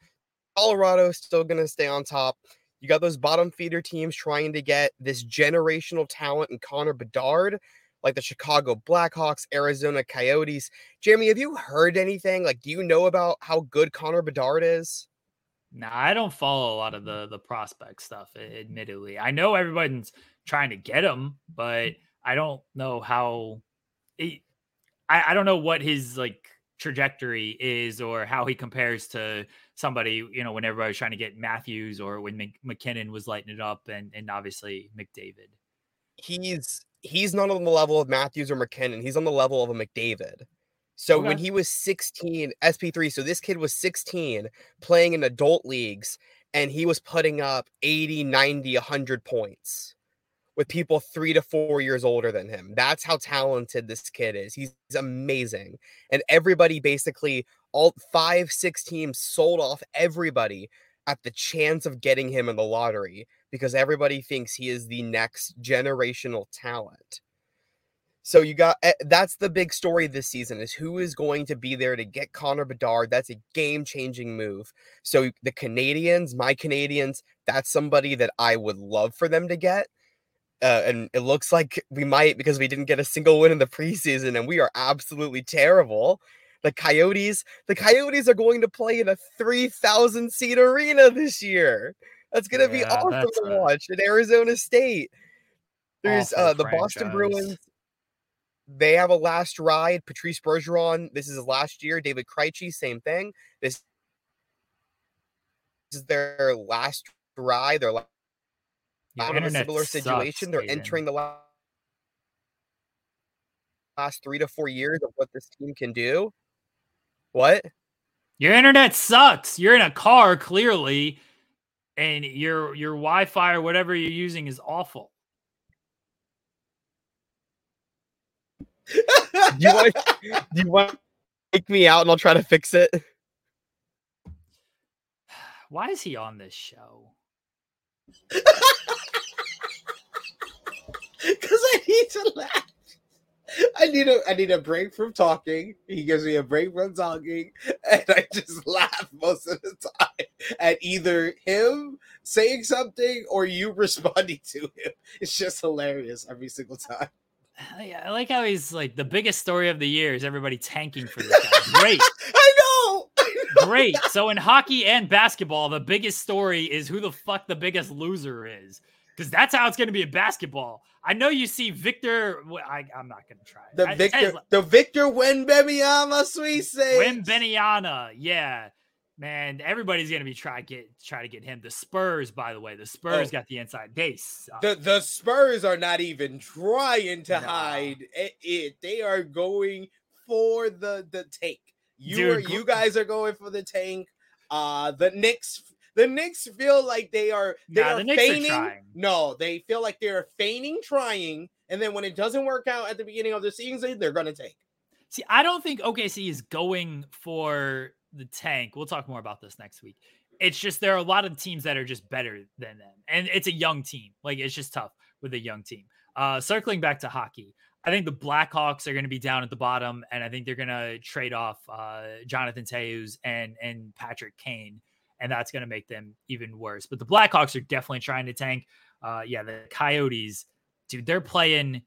Colorado is still going to stay on top. You got those bottom feeder teams trying to get this generational talent in Connor Bedard, like the Chicago Blackhawks, Arizona Coyotes. Jeremy, have you heard anything? Like, do you know about how good Connor Bedard is? Nah, I don't follow a lot of the, the prospect stuff, admittedly. I know everybody's trying to get him, but I don't know how it, I, I don't know what his like trajectory is or how he compares to somebody, you know, when everybody's trying to get Matthews or when Mc, McKinnon was lighting it up and, and obviously McDavid. He's He's not on the level of Matthews or McKinnon. He's on the level of a McDavid. So okay. When he was sixteen, S P three, so this kid was sixteen playing in adult leagues, and he was putting up eighty, ninety, one hundred points with people three to four years older than him. That's how talented this kid is. He's amazing. And everybody basically, all five, six teams sold off everybody at the chance of getting him in the lottery, because everybody thinks he is the next generational talent. So you got, that's the big story this season, is who is going to be there to get Connor Bedard. That's a game-changing move. So the Canadians, my Canadians, that's somebody that I would love for them to get. Uh, and it looks like we might, because we didn't get a single win in the preseason and we are absolutely terrible. the Coyotes. The Coyotes are going to play in a three thousand seat arena this year. That's going to yeah, be awesome to watch at Arizona State. There's uh, the franchise. Boston Bruins. They have a last ride. Patrice Bergeron, this is his last year. David Krejci, same thing. This is their last ride. Their last ride in a similar sucks, situation. They're Aiden. entering the last, last three to four years of what this team can do. What? Your internet sucks. You're in a car, clearly, and your your Wi-Fi or whatever you're using is awful. do you want to, do you want to take me out and I'll try to fix it? Why is he on this show? Because I need to laugh. I need a I need a break from talking. He gives me a break from talking, and I just laugh most of the time at either him saying something or you responding to him. It's just hilarious every single time. Yeah, I like how he's like the biggest story of the year is everybody tanking for this guy. Great. I know. I know. Great. So in hockey and basketball, the biggest story is who the fuck the biggest loser is. Because that's how it's going to be in basketball. I know you see Victor. I, I'm not going to try. The I, Victor Tesla. the Victor Wembanyama, sweet say. Wembanyama. Yeah. Man, everybody's going to be try, get, try to get him. The Spurs, by the way. The Spurs oh. got the inside base. The the Spurs are not even trying to no. hide it, it. They are going for the, the tank. You Dude, are, you guys are going for the tank. Uh, the Knicks... The Knicks feel like they are, they nah, are the feigning. Are no, they feel like they're feigning trying. And then when it doesn't work out at the beginning of the season, they're going to tank. See, I don't think O K C is going for the tank. We'll talk more about this next week. It's just there are a lot of teams that are just better than them. And it's a young team. Like, it's just tough with a young team. Uh, circling back to hockey, I think the Blackhawks are going to be down at the bottom. And I think they're going to trade off uh, Jonathan Toews and and Patrick Kane. And that's going to make them even worse. But the Blackhawks are definitely trying to tank. Uh, yeah, the Coyotes, dude, they're playing.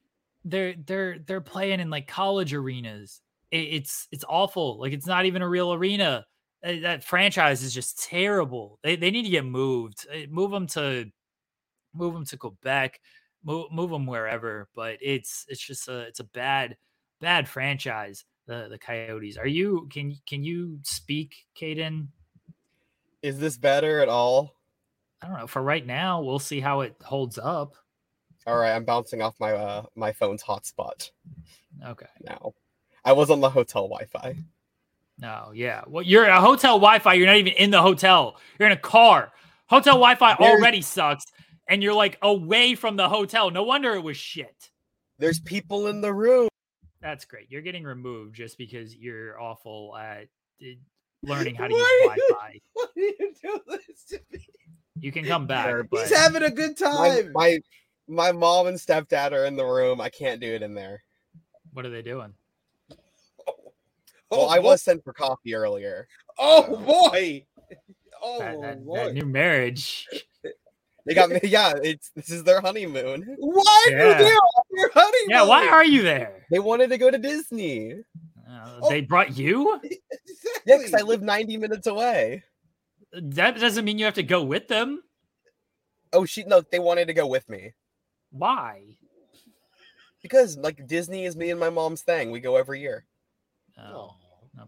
They're they're they're playing in like college arenas. It, it's it's awful. Like it's not even a real arena. Uh, that franchise is just terrible. They they need to get moved. Uh, move them to move them to Quebec. Move move them wherever. But it's it's just a it's a bad bad franchise. The the Coyotes. Are you can can you speak, Caden? Is this better at all? I don't know. For right now, we'll see how it holds up. All right, I'm bouncing off my uh, my phone's hotspot. Okay. Now, I was on the hotel Wi-Fi. No, yeah. Well, you're at a hotel Wi-Fi. You're not even in the hotel. You're in a car. Hotel Wi-Fi There's... already sucks, and you're like away from the hotel. No wonder it was shit. There's people in the room. That's great. You're getting removed just because you're awful at. It, learning how to why use Wi-Fi. Why do you do this to me? You can come back. Sure, but he's having a good time. My, my my mom and stepdad are in the room. I can't do it in there. What are they doing? Oh, oh well, I boy. was sent for coffee earlier. Oh so. boy! Oh that, that, boy. That new marriage. They got me. Yeah, it's this is their honeymoon. Why yeah. are they on your honeymoon? Yeah, why are you there? They wanted to go to Disney. Uh, oh. They brought you? Exactly. Yeah, because I live ninety minutes away. That doesn't mean you have to go with them. Oh, she no, they wanted to go with me. Why? Because, like, Disney is me and my mom's thing. We go every year. Oh,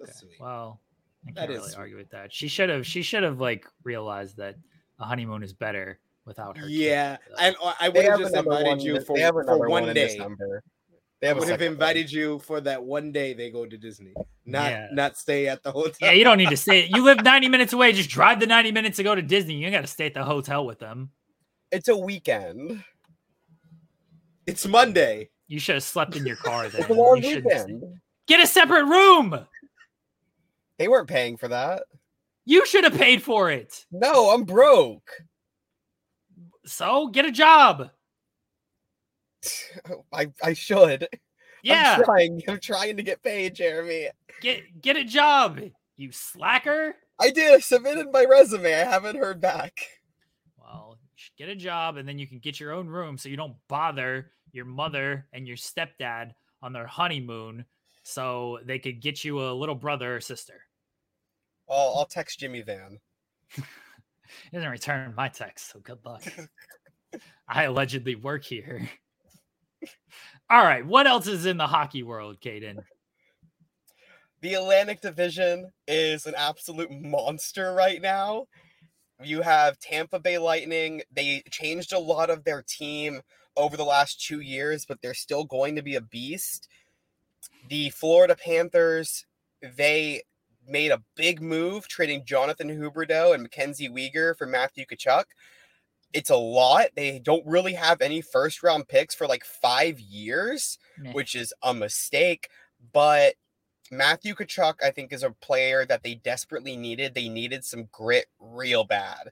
okay. Well, I can't that really is argue with that. She should have, she should have, like, realized that a honeymoon is better without her. Yeah, kid, so. I, I would have just invited one, you for, for one, one day. I would have invited one. you for that one day they go to Disney, not yeah. not stay at the hotel. Yeah, you don't need to stay. You live ninety minutes away. Just drive the ninety minutes to go to Disney. You ain't got to stay at the hotel with them. It's a weekend. It's Monday. You should have slept in your car then. It's a long you weekend. Get a separate room. They weren't paying for that. You should have paid for it. No, I'm broke. So get a job. I, I should. Yeah. I'm trying. I'm trying to get paid, Jeremy. Get get a job, you slacker. I did. I submitted my resume. I haven't heard back. Well, you should get a job and then you can get your own room so you don't bother your mother and your stepdad on their honeymoon so they could get you a little brother or sister. I'll, I'll text Jimmy Van. He doesn't return my text, so good luck. I allegedly work here. All right, what else is in the hockey world, Caden? The Atlantic Division is an absolute monster right now. You have Tampa Bay Lightning. They changed a lot of their team over the last two years, but they're still going to be a beast. The Florida Panthers, they made a big move, trading Jonathan Huberdeau and Mackenzie Weegar for Matthew Tkachuk. It's a lot. They don't really have any first-round picks for like five years, nah. which is a mistake. But Matthew Tkachuk, I think, is a player that they desperately needed. They needed some grit real bad.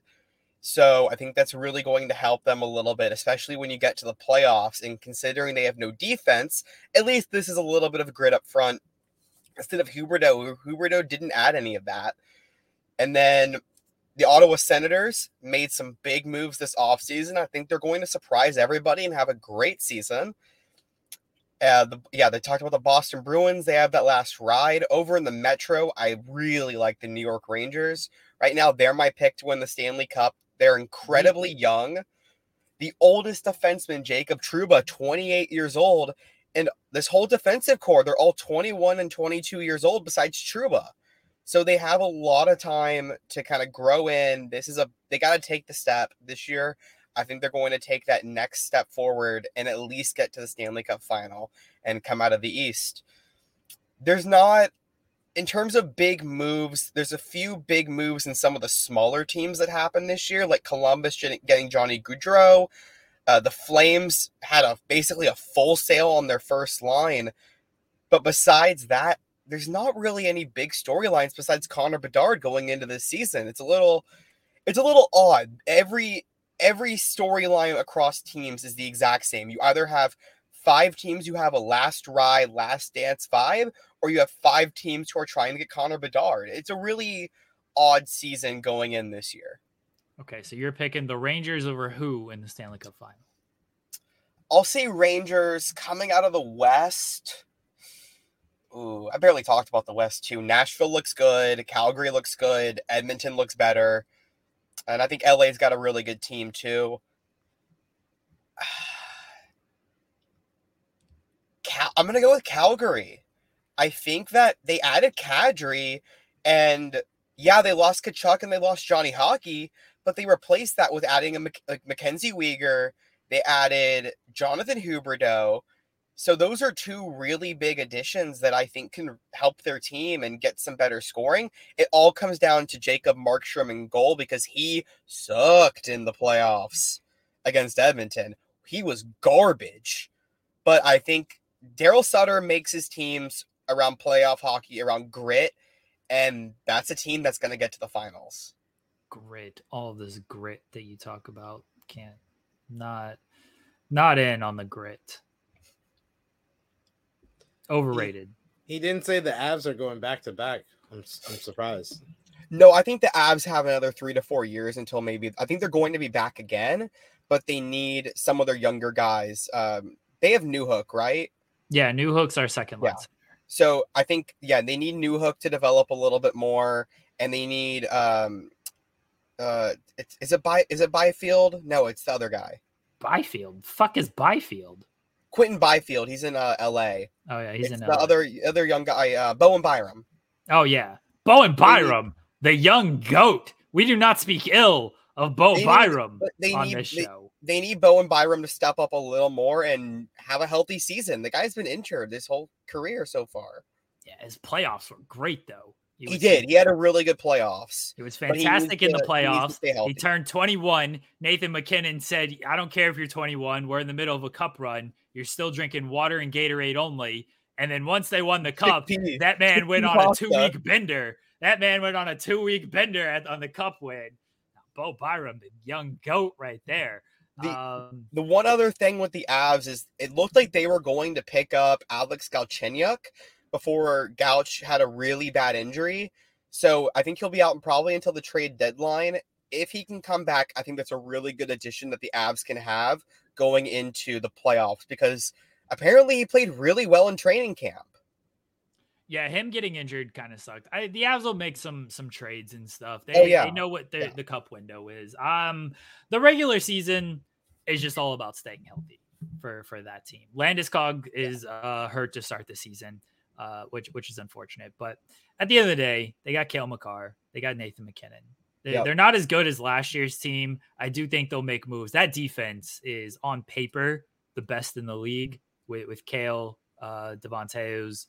So I think that's really going to help them a little bit, especially when you get to the playoffs. And considering they have no defense, at least this is a little bit of grit up front. Instead of Huberdeau, Huberdeau didn't add any of that. And then the Ottawa Senators made some big moves this offseason. I think they're going to surprise everybody and have a great season. Uh, the, yeah, they talked about the Boston Bruins. They have that last ride. Over in the Metro, I really like the New York Rangers. Right now, they're my pick to win the Stanley Cup. They're incredibly young. The oldest defenseman, Jacob Trouba, twenty-eight years old. And this whole defensive core, they're all twenty-one and twenty-two years old besides Trouba. So they have a lot of time to kind of grow in. This is a they got to take the step this year. I think they're going to take that next step forward and at least get to the Stanley Cup final and come out of the East. There's not, in terms of big moves, there's a few big moves in some of the smaller teams that happened this year, like Columbus getting Johnny Gaudreau. Uh, the Flames had a basically a full sale on their first line. But besides that, there's not really any big storylines besides Connor Bedard going into this season. It's a little, it's a little odd. Every... Every storyline across teams is the exact same. You either have five teams who have a last ride, last dance vibe, or you have five teams who are trying to get Connor Bedard. It's a really odd season going in this year. Okay, so you're picking the Rangers over who in the Stanley Cup final? I'll say Rangers coming out of the West. Ooh, I barely talked about the West too. Nashville looks good. Calgary looks good. Edmonton looks better. And I think L A's got a really good team, too. Cal- I'm going to go with Calgary. I think that they added Kadri, and yeah, they lost Tkachuk and they lost Johnny Hockey, but they replaced that with adding a Mac- like Mackenzie Weegar. They added Jonathan Huberdeau. So those are two really big additions that I think can help their team and get some better scoring. It all comes down to Jacob Markstrom in goal because he sucked in the playoffs against Edmonton. He was garbage. But I think Daryl Sutter makes his teams around playoff hockey, around grit, and that's a team that's going to get to the finals. Grit. All this grit that you talk about. Can't not, not in on the grit. Overrated. He, he didn't say the Avs are going back to back. I'm I'm surprised. No, I think the Avs have another three to four years until maybe I think they're going to be back again, but they need some of their younger guys. Um, they have Newhook, right? Yeah, Newhook's our second line. Yeah. So I think yeah, they need Newhook to develop a little bit more, and they need um, uh, it's, is it by is it Byfield? No, it's the other guy. Byfield. Fuck is Byfield. Quinton Byfield, he's in uh, L A. Oh yeah, he's it's in the L A. other other young guy, uh, Bowen Byram. Oh yeah, Bowen Byram, they the young goat. We do not speak ill of Bo they Byram need, they on need, this show. They, they need Bowen Byram to step up a little more and have a healthy season. The guy's been injured this whole career so far. Yeah, his playoffs were great though. He, he did. He had a really good playoffs. It was fantastic in to, the playoffs. He, he turned twenty-one. Nathan McKinnon said, I don't care if you're twenty-one. We're in the middle of a cup run. You're still drinking water and Gatorade only. And then once they won the cup, that man went on a two-week bender. That man went on a two-week bender at, on the cup win. Now, Bo Byram, the young goat right there. The, um, the one other thing with the Avs is it looked like they were going to pick up Alex Galchenyuk before Gauch had a really bad injury. So I think he'll be out probably until the trade deadline. If he can come back, I think that's a really good addition that the Avs can have going into the playoffs because apparently he played really well in training camp. Yeah, him getting injured kind of sucked. I, the Avs will make some some trades and stuff. They, oh, yeah. they know what the, yeah. the cup window is. Um, the regular season is just all about staying healthy for, for that team. Landeskog is yeah. uh, hurt to start the season, uh, which which is unfortunate. But at the end of the day, they got Cale Makar. They got Nathan MacKinnon. They, yep. They're not as good as last year's team. I do think they'll make moves. That defense is, on paper, the best in the league with, with Cale, uh, Devontaeus,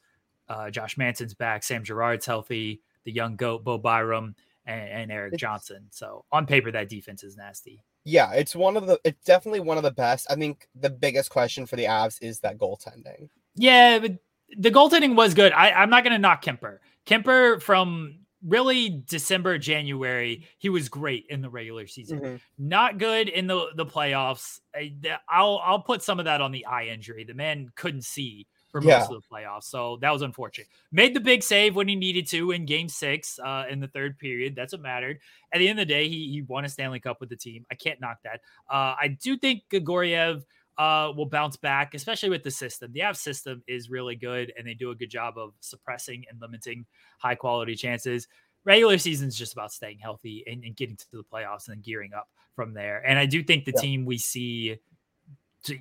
Uh, Josh Manson's back, Sam Girard's healthy, the young goat, Bo Byram, and, and Eric it's, Johnson. So on paper, that defense is nasty. Yeah, it's one of the, it's definitely one of the best. I think the biggest question for the Avs is that goaltending. Yeah, but the goaltending was good. I, I'm not going to knock Kuemper. Kuemper from really December, January, he was great in the regular season. Mm-hmm. Not good in the, the playoffs. I, the, I'll I'll put some of that on the eye injury. The man couldn't see for most yeah. of the playoffs. So that was unfortunate. Made the big save when he needed to in game six uh, in the third period. That's what mattered. At the end of the day, he, he won a Stanley Cup with the team. I can't knock that. Uh, I do think Gagoriev uh, will bounce back, especially with the system. The Avs system is really good, and they do a good job of suppressing and limiting high-quality chances. Regular season is just about staying healthy and, and getting to the playoffs and then gearing up from there. And I do think the yeah. team we see –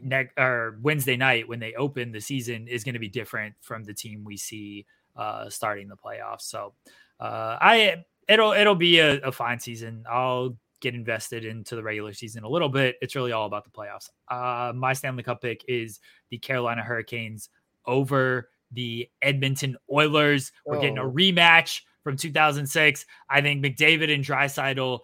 next or Wednesday night when they open the season is going to be different from the team we see uh, starting the playoffs. So uh, I, it'll, it'll be a, a fine season. I'll get invested into the regular season a little bit. It's really all about the playoffs. Uh, my Stanley Cup pick is the Carolina Hurricanes over the Edmonton Oilers. We're oh. getting a rematch from two thousand six. I think McDavid and Draisaitl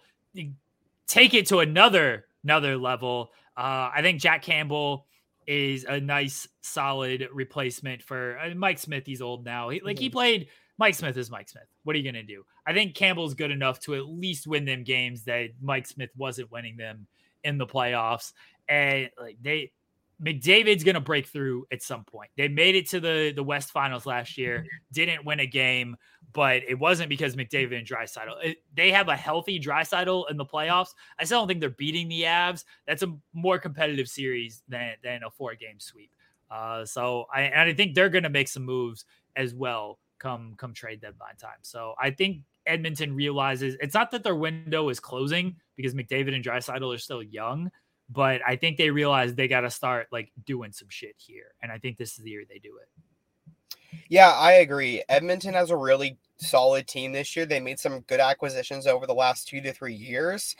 take it to another, another level. Uh, I think Jack Campbell is a nice, solid replacement for uh, Mike Smith. He's old now. He, like mm-hmm. he played Mike Smith is Mike Smith. What are you going to do? I think Campbell's good enough to at least win them games that Mike Smith wasn't winning them in the playoffs. And like they, McDavid's going to break through at some point. They made it to the, the West Finals last year, didn't win a game, but it wasn't because McDavid and Draisaitl. It, they have a healthy Draisaitl in the playoffs. I still don't think they're beating the Avs. That's a more competitive series than, than a four-game sweep. Uh, so I, and I think they're going to make some moves as well come come trade deadline time. So I think Edmonton realizes it's not that their window is closing because McDavid and Draisaitl are still young, but I think they realize they got to start like doing some shit here. And I think this is the year they do it. Yeah, I agree. Edmonton has a really solid team this year. They made some good acquisitions over the last two to three years.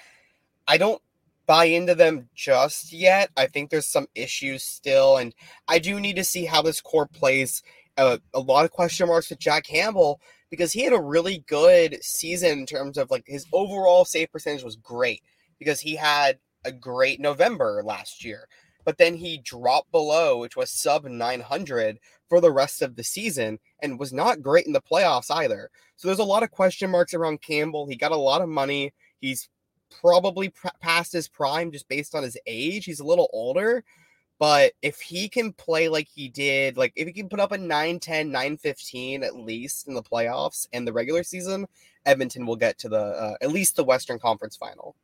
I don't buy into them just yet. I think there's some issues still, and I do need to see how this core plays. Uh, a lot of question marks with Jack Campbell because he had a really good season in terms of like his overall save percentage was great because he had a great November last year. But then he dropped below, which was sub nine hundred for the rest of the season and was not great in the playoffs either. So there's a lot of question marks around Campbell. He got a lot of money. He's probably pr- past his prime just based on his age. He's a little older, but if he can play like he did, like if he can put up a nine ten, nine fifteen at least in the playoffs and the regular season, Edmonton will get to the uh, at least the Western Conference final.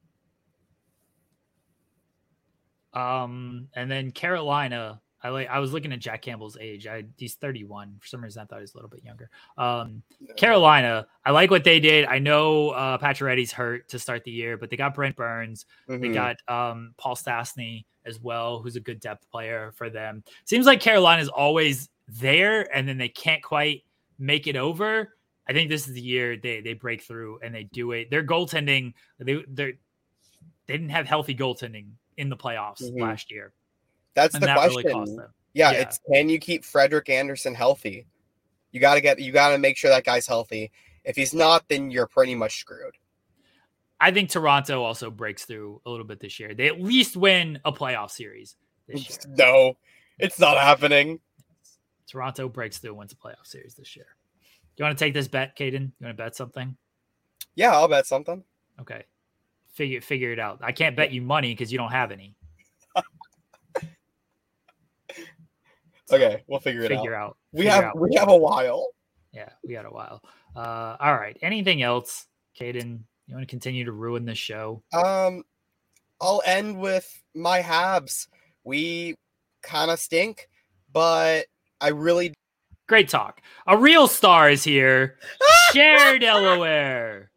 Um, and then Carolina, I like, I was looking at Jack Campbell's age. I, he's thirty-one. For some reason, I thought he was a little bit younger. Um, no. Carolina, I like what they did. I know, uh, Pacioretty's hurt to start the year, but they got Brent Burns. Mm-hmm. They got, um, Paul Stastny as well, who's a good depth player for them. Seems like Carolina's always there and then they can't quite make it over. I think this is the year they, they break through and they do it. Their goaltending, they, they're, they didn't have healthy goaltending in the playoffs mm-hmm. last year. That's and the that question. Really cost them. Yeah, yeah, it's can you keep Frederik Andersen healthy? You got to get you got to make sure that guy's healthy. If he's not, then you're pretty much screwed. I think Toronto also breaks through a little bit this year. They at least win a playoff series this year. No, it's not happening. Toronto breaks through and wins a playoff series this year. Do you want to take this bet, Caden? You want to bet something? Yeah, I'll bet something. Okay. Figure figure it out. I can't bet you money because you don't have any. So okay, we'll figure it figure out. out. We figure have out we have a while. Yeah, we got a while. Uh, all right. Anything else, Caden? You want to continue to ruin this show? Um, I'll end with my Habs. We kind of stink, but I really Great talk. A real star is here. Cher Delaware.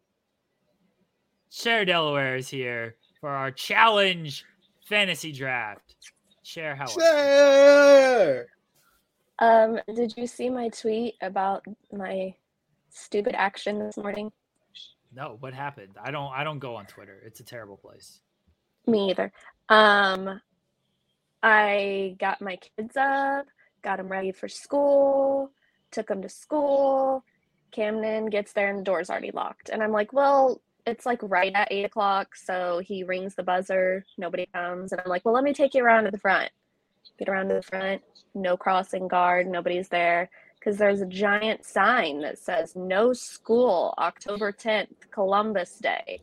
Cher Delaware is here for our challenge fantasy draft. Cher, how are you? Um, did you see my tweet about my stupid action this morning? No, what happened? I don't I don't go on Twitter. It's a terrible place. Me either. Um, I got my kids up, got them ready for school, took them to school. Camden gets there and the door's already locked. And I'm like, well, it's like right at eight o'clock. So he rings the buzzer. Nobody comes. And I'm like, well, let me take you around to the front. Get around to the front. No crossing guard. Nobody's there. Because there's a giant sign that says no school, October tenth, Columbus Day.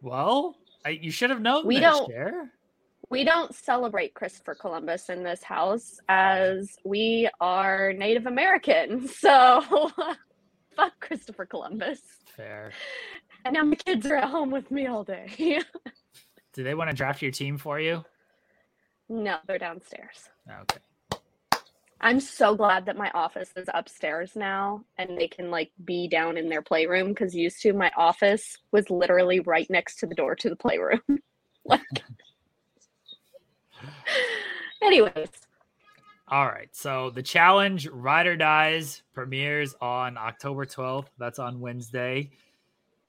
Well, I, you should have known we don't, year. We don't celebrate Christopher Columbus in this house as we are Native Americans. So fuck Christopher Columbus. Fair. And now my kids are at home with me all day. Do they want to draft your team for you? No, they're downstairs. Okay. I'm so glad that my office is upstairs now and they can like be down in their playroom, because used to my office was literally right next to the door to the playroom. Like, anyways. All right. So the challenge Ride or Dies premieres on October twelfth. That's on Wednesday.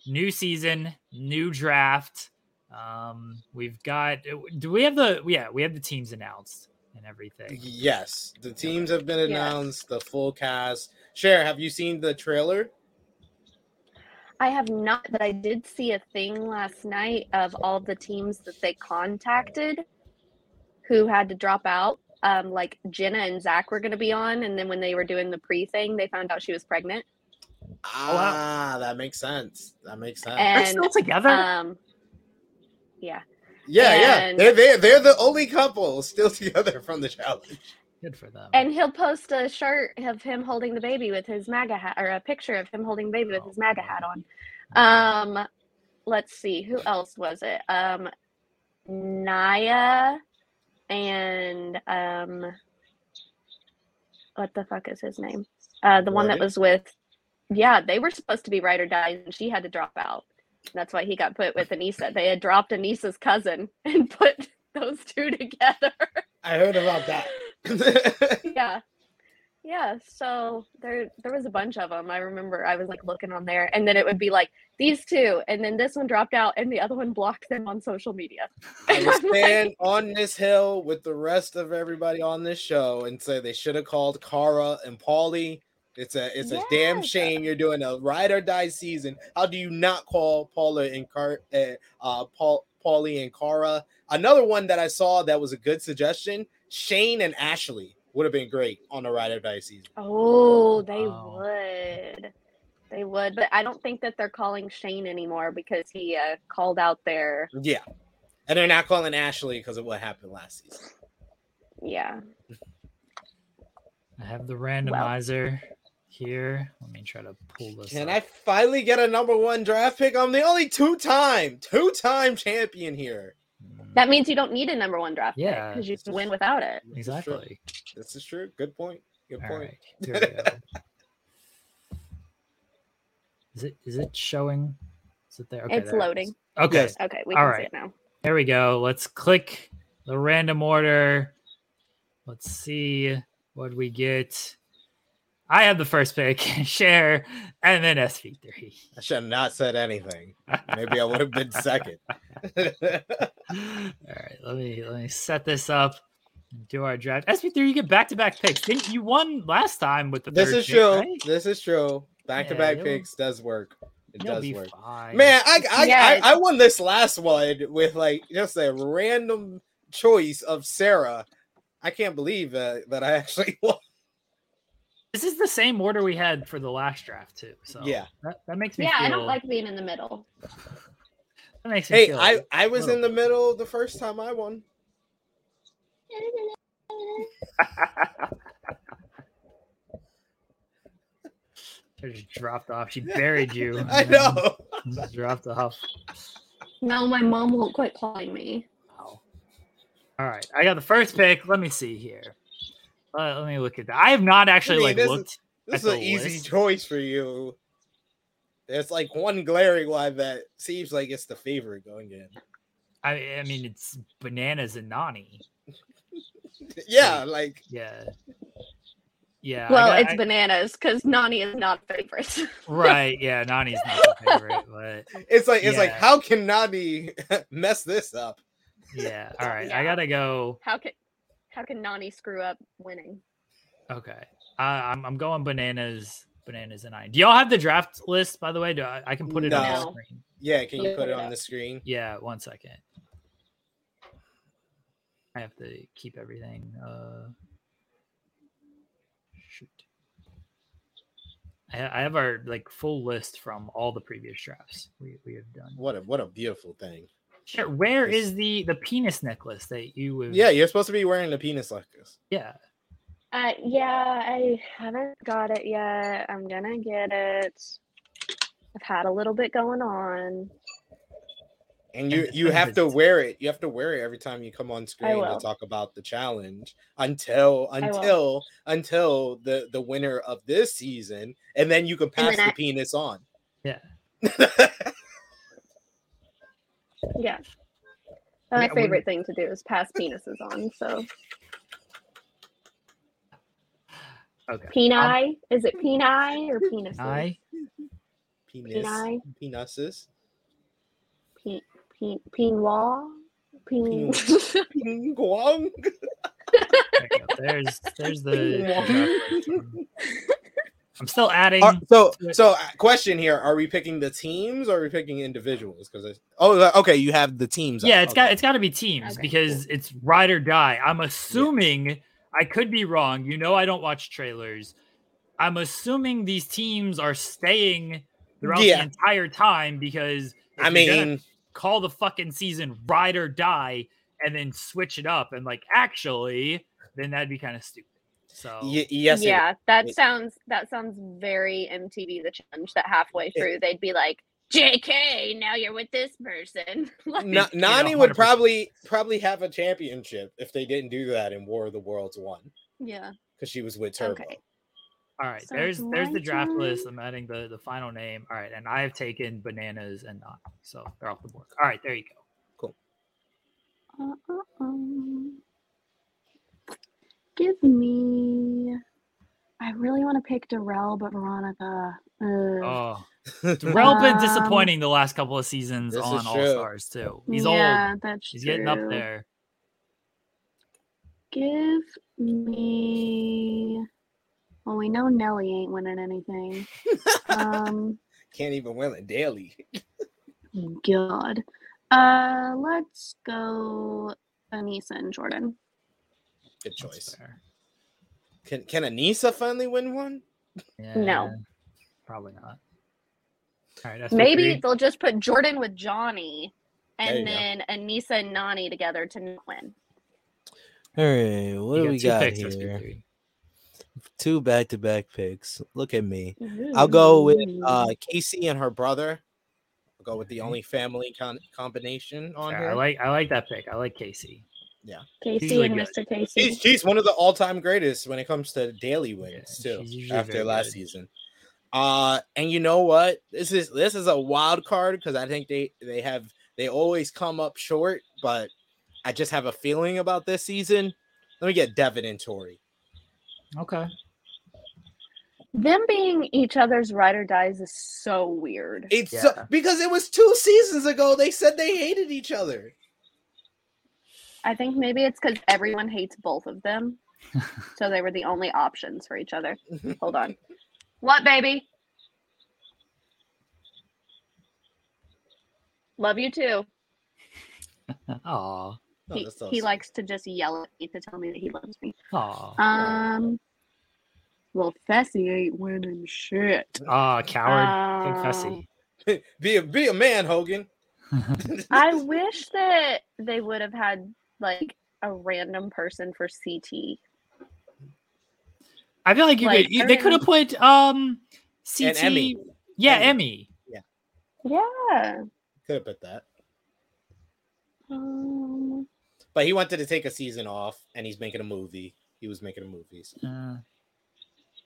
New season, new draft. Um, we've got, do we have the, yeah, we have the teams announced and everything. Yes, the teams have been announced, yes. The full cast. Cher, have you seen the trailer? I have not, but I did see a thing last night of all the teams that they contacted who had to drop out. Um, like Jenna and Zach were going to be on, and then when they were doing the pre thing, they found out she was pregnant. Ah, wow. That makes sense. That makes sense. And, they're still together? Um, yeah. Yeah, and, yeah, they're, they're, they're the only couple still together from the challenge. Good for them. And he'll post a shirt of him holding the baby with his MAGA hat, or a picture of him holding the baby with oh, his MAGA hat on. Um, let's see, who else was it? Um, Naya and um, what the fuck is his name? Uh, the one that was with, yeah, they were supposed to be Ride or Dies, and she had to drop out. That's why he got put with Anissa. They had dropped Anissa's cousin and put those two together. I heard about that. Yeah. Yeah. So there there was a bunch of them. I remember I was like looking on there, and then it would be like these two, and then this one dropped out and the other one blocked them on social media. I would stand like, on this hill with the rest of everybody on this show and say they should have called Cara and Paulie. It's a it's yes. a damn shame you're doing a Ride or Die season. How do you not call Paula and Car uh, uh Paul Paulie and Cara? Another one that I saw that was a good suggestion. Shane and Ashley would have been great on a Ride or Die season. Oh, they wow. would, they would. But I don't think that they're calling Shane anymore because he uh, called out their yeah, and they're not calling Ashley because of what happened last season. Yeah, I have the randomizer. Well. Here, let me try to pull this. Can up. I finally get a number one draft pick? I'm the only two-time, two-time champion here. That means you don't need a number one draft yeah, pick because you can win without it. Exactly. This is true. Good point. Good All point. Right, here we go. Is it? Is it showing? Is it there? Okay, it's there loading. It okay. Yes. Okay. We All can right. see it now. Here we go. Let's click the random order. Let's see what we get. I have the first pick, Cher, and then S V three. I should have not said anything. Maybe I would have been second. All right, let me let me set this up and do our draft. S V three, you get back-to-back picks. Didn't you won last time with the This third is pick, true. Right? This is true. Back-to-back yeah, picks does work. It does work. Fine. Man, I I, yes. I I won this last one with like just a random choice of Sarah. I can't believe uh, that I actually won. This is the same order we had for the last draft too, so yeah, that, that makes me. Yeah, feel... I don't like being in the middle. That makes me hey, feel I I was little... in the middle the first time I won. She just dropped off. She buried you. I know. Just dropped off. No, my mom won't quit calling me. Wow. All right, I got the first pick. Let me see here. Uh, let me look at that. I have not actually I mean, like this looked. Is, this at is an easy list. Choice for you. There's like one glaring one that seems like it's the favorite going in. I, I mean, it's Bananas and Nani. yeah, like, like yeah, yeah. Well, I, it's I, Bananas because Nani is not a favorite. right? Yeah, Nani's not a favorite. But it's like it's yeah. like how can Nani mess this up? Yeah. All right, yeah. I gotta go. How can how can Nani screw up winning? Okay, I, I'm I'm going Bananas. Bananas and I. Do y'all have the draft list, by the way? Do I, I can put it no. on the screen? Yeah, can you put it on the screen? Yeah, one second. I have to keep everything. Uh, shoot, I, I have our like full list from all the previous drafts we, we have done. What a what a beautiful thing. Sure. Where it's... is the the penis necklace that you? Would... Yeah, you're supposed to be wearing the penis necklace. Yeah. Uh, yeah, I haven't got it yet. I'm gonna get it. I've had a little bit going on. And you, you have to wear it. You have to wear it every time you come on screen to talk about the challenge until until until the, the winner of this season, and then you can pass the I... penis on. Yeah. yeah. My yeah, favorite when... thing to do is pass penises on, so okay. Peni? Um, is it peni or penises? Peni? Penis. Peni? Penises. Pe- pe- penwong? Pen- Penguang? There there's, there's the... I'm still adding... Are, so, so question here. Are we picking the teams or are we picking individuals? Because Oh, okay. You have the teams. Yeah, up. it's okay. got it's got to be teams okay, because cool. it's ride or die. I'm assuming... Yeah. I could be wrong. You know, I don't watch trailers. I'm assuming these teams are staying throughout yeah. the entire time because I mean, call the fucking season ride or die and then switch it up. And like, actually, then that'd be kind of stupid. So y- yes, yeah, that yeah. sounds that sounds very M T V The Challenge. That halfway through, it, they'd be like, J K, now you're with this person. like, N- Nani you know, would probably probably have a championship if they didn't do that in War of the Worlds one. Yeah, because she was with Turbo. Okay. All right, so there's there's the draft turn. list. I'm adding the, the final name. All right, and I have taken Bananas and Nani, so they're off the board. All right, there you go. Cool. Uh-uh. Give me. I really want to pick Darrell, but Veronica. Ugh. Oh. Darrell's been um, disappointing the last couple of seasons on All Stars too. He's yeah, old. That's He's true. getting up there. Give me. Well, we know Nelly ain't winning anything. um, Can't even win it daily. God. Uh, let's go Anissa and Jordan. Good choice. Can Can Anissa finally win one? Yeah, no, probably not. All right, maybe three. They'll just put Jordan with Johnny and then go. Anissa and Nani together to not win. All right, what you do we got here? Two back-to-back picks. Look at me. Mm-hmm. I'll go with uh, Casey and her brother. I'll go with the only family con- combination on yeah, here. I like I like that pick. I like Casey. Yeah. Casey really and good. Mister Casey. She's, she's one of the all-time greatest when it comes to daily wins, yeah, too, after last good. season. Uh, and you know what? This is this is a wild card because I think they, they have they always come up short, but I just have a feeling about this season. Let me get Devin and Tori. Okay. Them being each other's ride or dies is so weird. It's yeah. so, because it was two seasons ago they said they hated each other. I think maybe it's because everyone hates both of them, so they were the only options for each other. Hold on. What, baby? Love you too. Aw. He, oh, awesome. He likes to just yell at me to tell me that he loves me. Aw. Um. Well, Fessy ain't winning shit. Aw, coward. Fessy. Uh, be a be a man, Hogan. I wish that they would have had like a random person for C T. I feel like you like, could, you, they could have put um, C T. And Emmy. Yeah, Emmy. Emmy. Yeah. Yeah. Could have put that. Um, but he wanted to take a season off, and he's making a movie. he was making movies. Uh,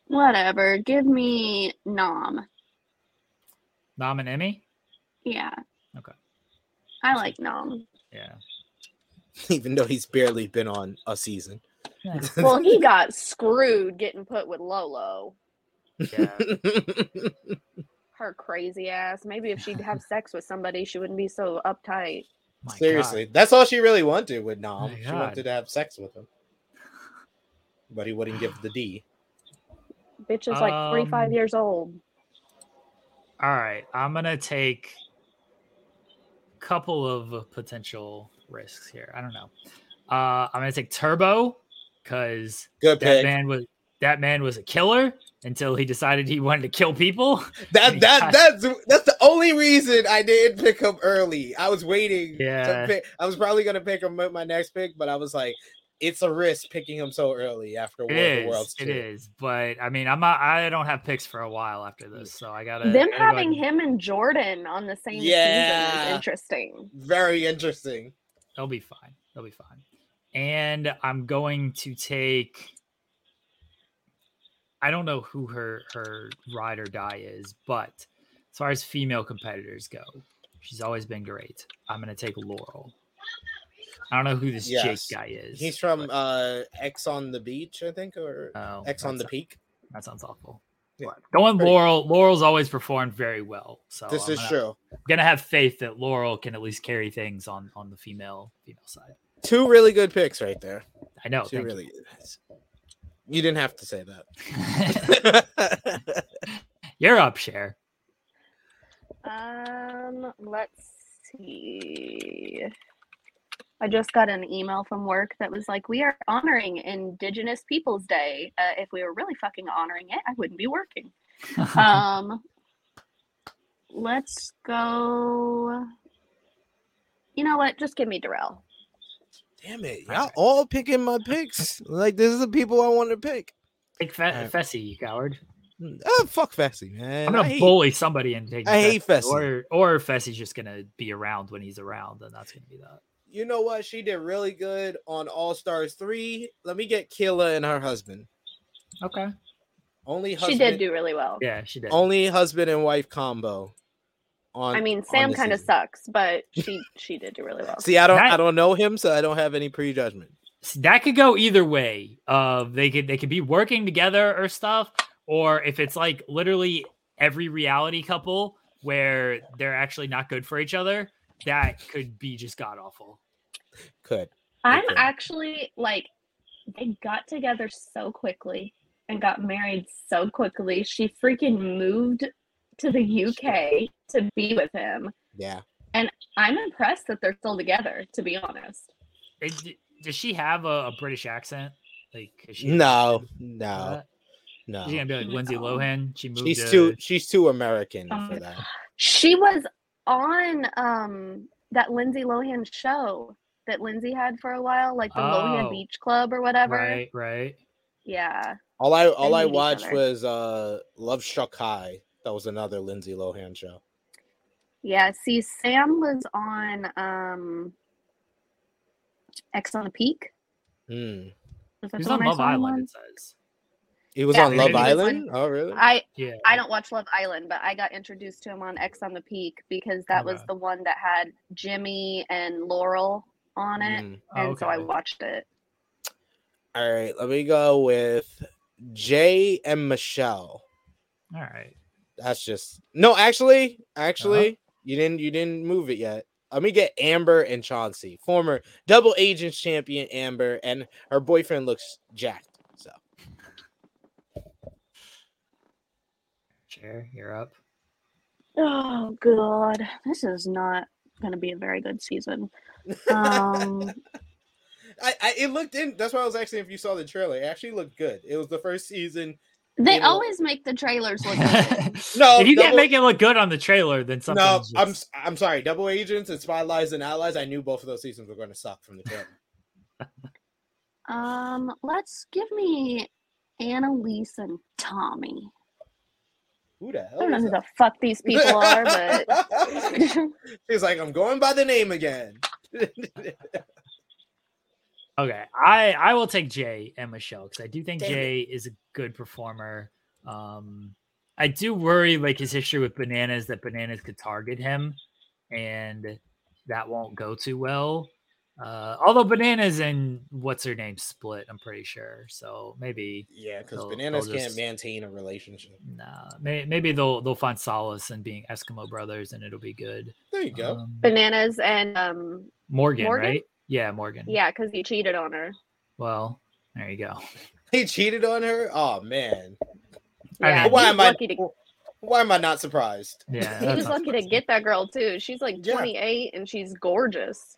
Whatever. Give me Nom. Nom and Emmy? Yeah. Okay. I like Nom. Yeah. Even though he's barely been on a season. Yeah. Well, he got screwed getting put with Lolo. Yeah. Her crazy ass. Maybe if she'd have sex with somebody, she wouldn't be so uptight. My Seriously. God. That's all she really wanted with Nom. My she God. wanted to have sex with him. But he wouldn't give the D. Bitch is like um, forty-five years old. All right. I'm going to take a couple of potential risks here. I don't know. Uh, I'm going to take Turbo because that man was that man was a killer until he decided he wanted to kill people. That that got... that's that's the only reason I didn't pick him early. I was waiting. Yeah. To pick. I was probably going to pick him my next pick, but I was like, it's a risk picking him so early after War of the Worlds. It is, but I mean, I'm not, I don't have picks for a while after this, so I gotta. Them having him and Jordan on the same yeah. season is interesting. Very interesting. They'll be fine. They'll be fine. And I'm going to take. I don't know who her her ride or die is, but as far as female competitors go, she's always been great. I'm gonna take Laurel. I don't know who this yes. Jake guy is. He's from but... uh, X on the Beach, I think, or oh, X on the Peak. That sounds awful. Yeah. Going Pretty. Laurel. Laurel's always performed very well. So this I'm is gonna, true. I'm gonna have faith that Laurel can at least carry things on, on the female female side. Two really good picks right there. I know. Two really you. good. You didn't have to say that. You're up, Cher. Um. Let's see. I just got an email from work that was like, we are honoring Indigenous Peoples Day. Uh, if we were really fucking honoring it, I wouldn't be working. um, let's go. You know what? Just give me Darrell. Damn it. Y'all all, right. all picking my picks. Like, this is the people I want to pick. Take Fe- right. Fessy, you coward. Oh, fuck Fessy, man. I'm gonna I bully hate, somebody and take I Fessy. hate Fessy. Or, or Fessy's just gonna be around when he's around, and that's gonna be that. You know what? She did really good on All Stars three. Let me get Kayla and her husband. Okay. Only husband. She did do really well. Yeah, she did. Only husband and wife combo. On I mean, Sam kind of sucks, but she she did do really well. See, I don't that, I don't know him, so I don't have any prejudgment. That could go either way. Uh, they could they could be working together or stuff, or if it's like literally every reality couple where they're actually not good for each other, that could be just god awful. Could. I'm okay. actually like, they got together so quickly and got married so quickly. She freaking moved to the U K to be with him. Yeah. And I'm impressed that they're still together, to be honest. It, does she have a, a British accent? Like, is she no, no, that? no. She's gonna be like Lindsay no. Lohan. She moved. She's to... too. She's too American um, for that. She was on um that Lindsay Lohan show that Lindsay had for a while, like the oh, Lohan Beach Club or whatever. Right, right. Yeah. All I all I watched was uh Love Struck High. That was another Lindsay Lohan show. Yeah, see, Sam was on um X on the Peak. Mm. He was on Love Island, it says. He was yeah, on Love Island? Oh, really? I yeah. I don't watch Love Island, but I got introduced to him on X on the Peak because that oh, was wow. the one that had Jimmy and Laurel on it. Mm. Oh, and okay. so I watched it. All right. Let me go with Jay and Michelle. All right. That's just no, actually, actually, uh-huh. you didn't you didn't move it yet. Let me get Amber and Chauncey, former double agents champion Amber, and her boyfriend looks jacked. Cher, you're up. Oh god, this is not gonna be a very good season. Um I, I it looked in that's why I was asking if you saw the trailer. It actually looked good. It was the first season. They always looked... make the trailers look good. No, if you double... can't make it look good on the trailer, then something. No, just... I'm I'm sorry, Double Agents and Spy Lies and Allies. I knew both of those seasons were gonna suck from the trailer. um let's give me Annalise and Tommy. Who the hell I don't know who that? the fuck these people are, but she's like, I'm going by the name again. Okay, I, I will take Jay and Michelle because I do think Damn. Jay is a good performer. Um, I do worry, like, his history with Bananas, that Bananas could target him, and that won't go too well. Uh, although Bananas and What's-Her-Name split, I'm pretty sure. So maybe... Yeah, because Bananas just can't maintain a relationship. Nah, may, maybe they'll they'll find solace in being Eskimo brothers, and it'll be good. There you go. Um, Bananas and... Um, Morgan, Morgan, right? Yeah, Morgan. Yeah, because he cheated on her. Well, there you go. He cheated on her? Oh, man. Yeah, I mean, why am I... To- Why am I not surprised? Yeah, he was lucky to get that girl too. She's like twenty-eight yeah. and she's gorgeous.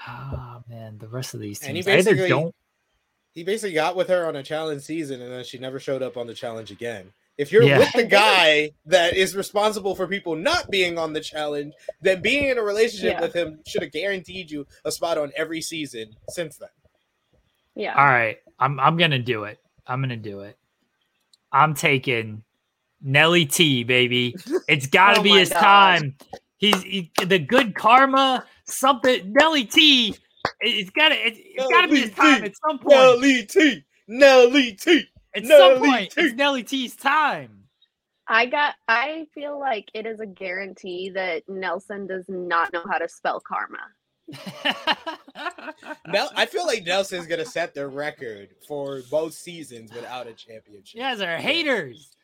Ah, oh, man, the rest of these teams either don't. He basically got with her on a challenge season, and then she never showed up on the challenge again. If you're yeah. with the guy that is responsible for people not being on the challenge, then being in a relationship yeah. with him should have guaranteed you a spot on every season since then. Yeah. All right, I'm I'm gonna do it. I'm gonna do it. I'm taking Nelly T, baby. It's got to oh be his gosh. time. He's he, the good karma, something. Nelly T, it's got to it's, it's got to be his time T. at some point. Nelly T, Nelly T. At Nelly some point, T. it's Nelly T's time. I got. I feel like it is a guarantee that Nelson does not know how to spell karma. Now, I feel like Nelson's gonna set the record for both seasons without a championship. You guys are haters,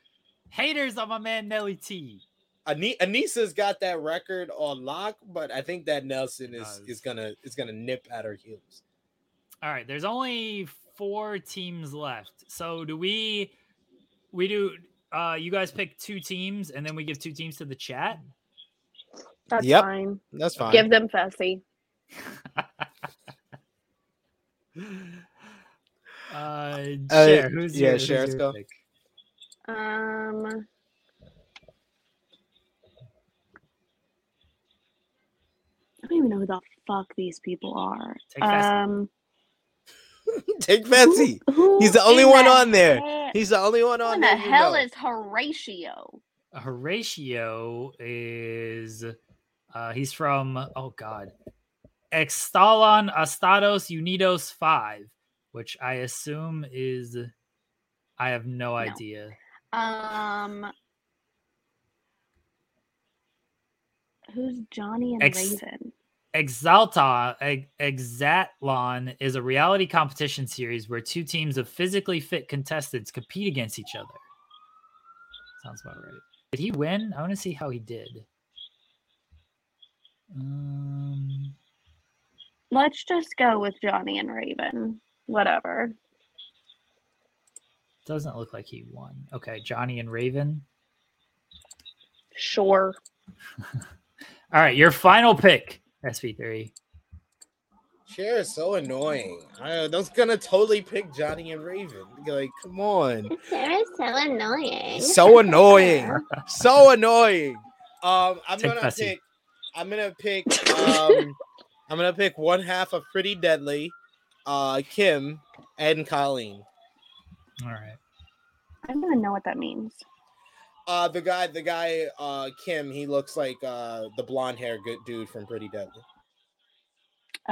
haters on my man Nelly T. Ani- Anissa's got that record on lock, but I think that Nelson is is gonna is gonna nip at her heels. All right, there's only four teams left. So do we? We do. Uh, you guys pick two teams, and then we give two teams to the chat. That's yep, fine. That's fine. Give them Fessy. uh, Cher, uh, who's yeah, your, Cher, who's your pick? Um, I don't even know who the fuck these people are. Take um, Fessy. Take Fessy. Who, who He's the only one on there. Head? He's the only one on who there. Who the hell knows? Is Horatio? Horatio is uh, he's from oh god. Extalon Estados Unidos five, which I assume is, I have no, no. idea. Um, who's Johnny and Ex- Raisin? Exalta, Ex- Exatlon is a reality competition series where two teams of physically fit contestants compete against each other. Sounds about right. Did he win? I want to see how he did. Um... Let's just go with Johnny and Raven. Whatever. Doesn't look like he won. Okay, Johnny and Raven. Sure. All right, your final pick, S V three. Cher is so annoying. I was gonna totally pick Johnny and Raven. Like, come on. Cher is so annoying. So annoying. so annoying. Um, I'm Take gonna fussy. pick. I'm gonna pick. Um. I'm going to pick one half of Pretty Deadly, uh, Kim, and Colleen. All right. I don't even know what that means. Uh, the guy, the guy, uh, Kim, he looks like uh, the blonde hair good dude from Pretty Deadly.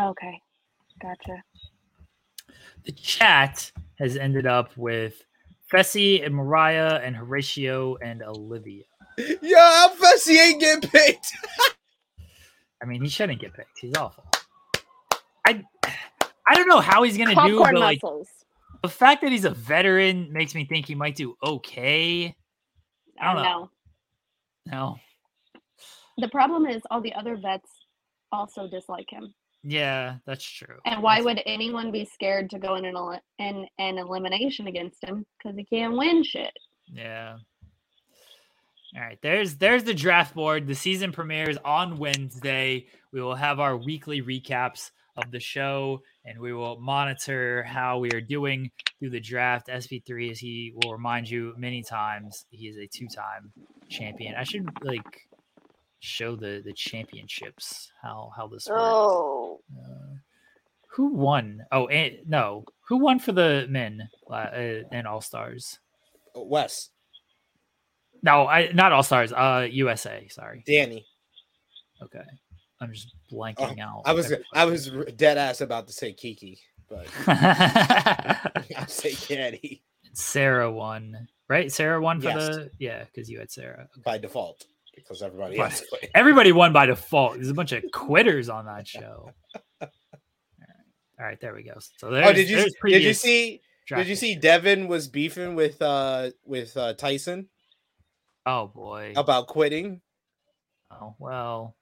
Okay. Gotcha. The chat has ended up with Fessy and Mariah and Horatio and Olivia. Yo, how Fessy ain't getting picked? I mean, he shouldn't get picked. He's awful. I I don't know how he's gonna do, but like, the fact that he's a veteran makes me think he might do okay. I don't know. No. The problem is all the other vets also dislike him. Yeah, that's true. And why would anyone be scared to go in an el- in an elimination against him? Because he can't win shit. Yeah. All right, there's there's the draft board. The season premieres on Wednesday. We will have our weekly recaps of the show, and we will monitor how we are doing through the draft. S V three, as he will remind you many times, he is a two-time champion. I should like show the, the championships how how this works. Oh, uh, who won? Oh, and, no, who won for the men uh, and All Stars? Wes. No, I not All Stars. Uh, U S A. Sorry, Danny. Okay. I'm just blanking oh, out. I was I was dead ass about to say Kiki, but I say Caddy. Sarah won, right? Sarah won for yes. the yeah, because you had Sarah okay. by default because everybody but, else played. Everybody won by default. There's a bunch of quitters on that show. All right, all right, there we go. So there. Oh, did you did you see? Did you see? History. Devin was beefing with uh with uh, Tyson. Oh boy, about quitting. Oh well.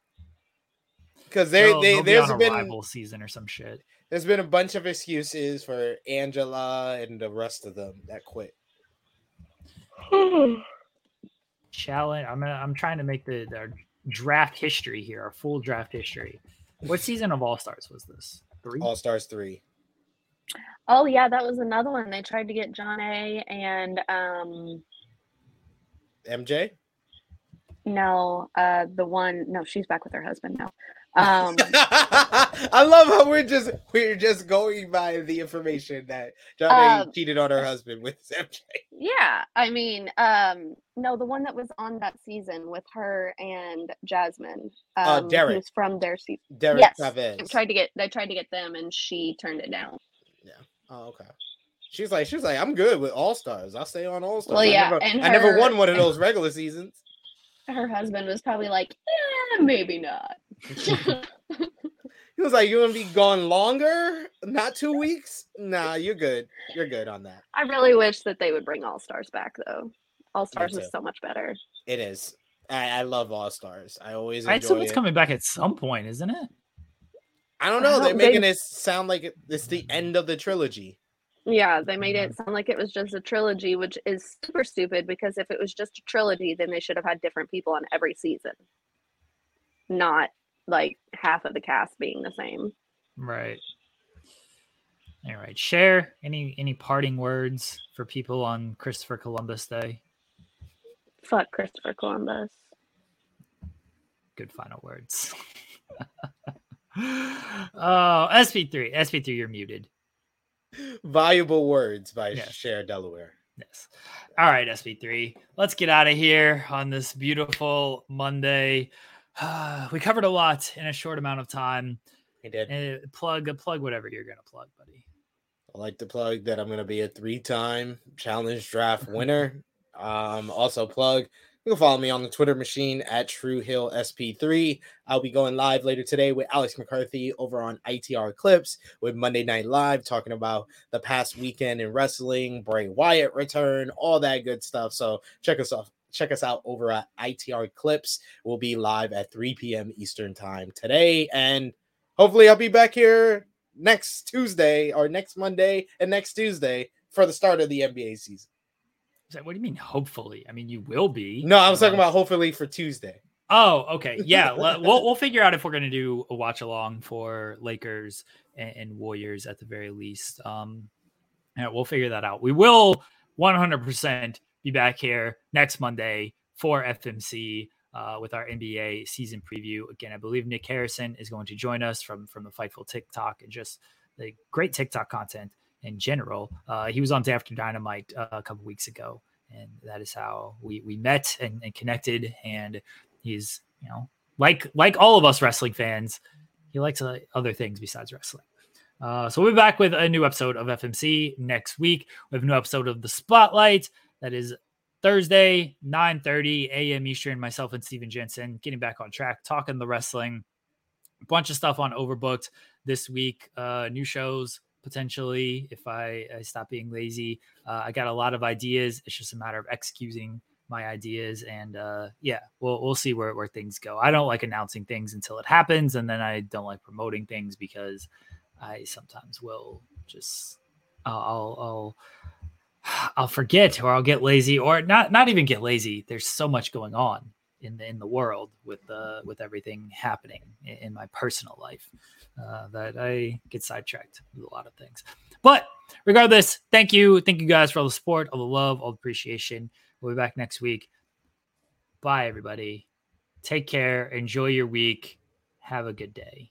Because they, no, they, there's been a rival season or some shit. There's been a bunch of excuses for Angela and the rest of them that quit. Challenge. I'm gonna, I'm trying to make the, the our draft history here, our full draft history. What season of All Stars was this? Three. All Stars three. Oh yeah, that was another one. They tried to get John A. and um. M J. No, uh, the one. No, she's back with her husband now. Um, I love how we're just we're just going by the information that Johnny um, cheated on her husband with M J. Yeah, I mean, um, no, the one that was on that season with her and Jasmine, um, uh, Derek, who's from their season. Derek yes, Chavez. tried to get they tried to get them, and she turned it down. Yeah. Oh, okay. She's like, she's like, I'm good with All Stars. I'll stay on All Stars. Well, yeah, I never, and her, I never won one of those regular seasons. Her husband was probably like, yeah, maybe not. He was like, you want to be gone longer? Not two weeks? Nah, you're good. You're good on that. I really wish that they would bring All Stars back, though. All Stars is so much better. It is. I, I love All Stars. I always enjoy it. I assume it's coming back at some point, isn't it? I don't know. I They're making they... it sound like it's the end of the trilogy. Yeah, they made it sound like it was just a trilogy, which is super stupid because if it was just a trilogy, then they should have had different people on every season. Not like half of the cast being the same. Right. All right. Cher, any any parting words for people on Christopher Columbus Day? Fuck Christopher Columbus. Good final words. Oh, S P three. S P three, you're muted. Valuable words by yes. Cher Delaware. Yes. All right, S B three. Let's get out of here on this beautiful Monday. Uh, we covered a lot in a short amount of time. We did. Uh, plug, plug whatever you're going to plug, buddy. I like to plug that I'm going to be a three-time challenge draft winner. Um, also plug, you can follow me on the Twitter machine at True Hill S P three. I'll be going live later today with Alex McCarthy over on I T R Clips with Monday Night Live, talking about the past weekend in wrestling, Bray Wyatt return, all that good stuff. So check us off. Check us out over at I T R Clips. We'll be live at three p.m. Eastern time today. And hopefully I'll be back here next Tuesday or next Monday and next Tuesday for the start of the N B A season. What do you mean, hopefully? I mean, you will be. No, I was talking about hopefully for Tuesday. Oh, okay. Yeah, we'll we'll figure out if we're going to do a watch-along for Lakers and, and Warriors at the very least. Um, and we'll figure that out. We will one hundred percent be back here next Monday for F M C uh, with our N B A season preview. Again, I believe Nick Harrison is going to join us from, from the Fightful TikTok and just the great TikTok content in general. Uh, he was on Day After Dynamite uh, a couple weeks ago, and that is how we, we met and, and connected. And he's, you know, like, like all of us wrestling fans, he likes uh, other things besides wrestling. Uh, so we'll be back with a new episode of F M C next week. We have a new episode of The Spotlight. That is Thursday, nine thirty a.m. Eastern, myself and Steven Jensen getting back on track, talking the wrestling, a bunch of stuff on Overbooked this week, uh, new shows, potentially, if I, I stop being lazy. Uh, I got a lot of ideas. It's just a matter of executing my ideas. And uh, yeah, we'll we'll see where, where things go. I don't like announcing things until it happens. And then I don't like promoting things because I sometimes will just, uh, I'll, I'll, I'll forget, or I'll get lazy, or not, not even get lazy. There's so much going on in the, in the world with, uh, with everything happening in, in my personal life uh, that I get sidetracked with a lot of things. But regardless, thank you. Thank you guys for all the support, all the love, all the appreciation. We'll be back next week. Bye, everybody. Take care. Enjoy your week. Have a good day.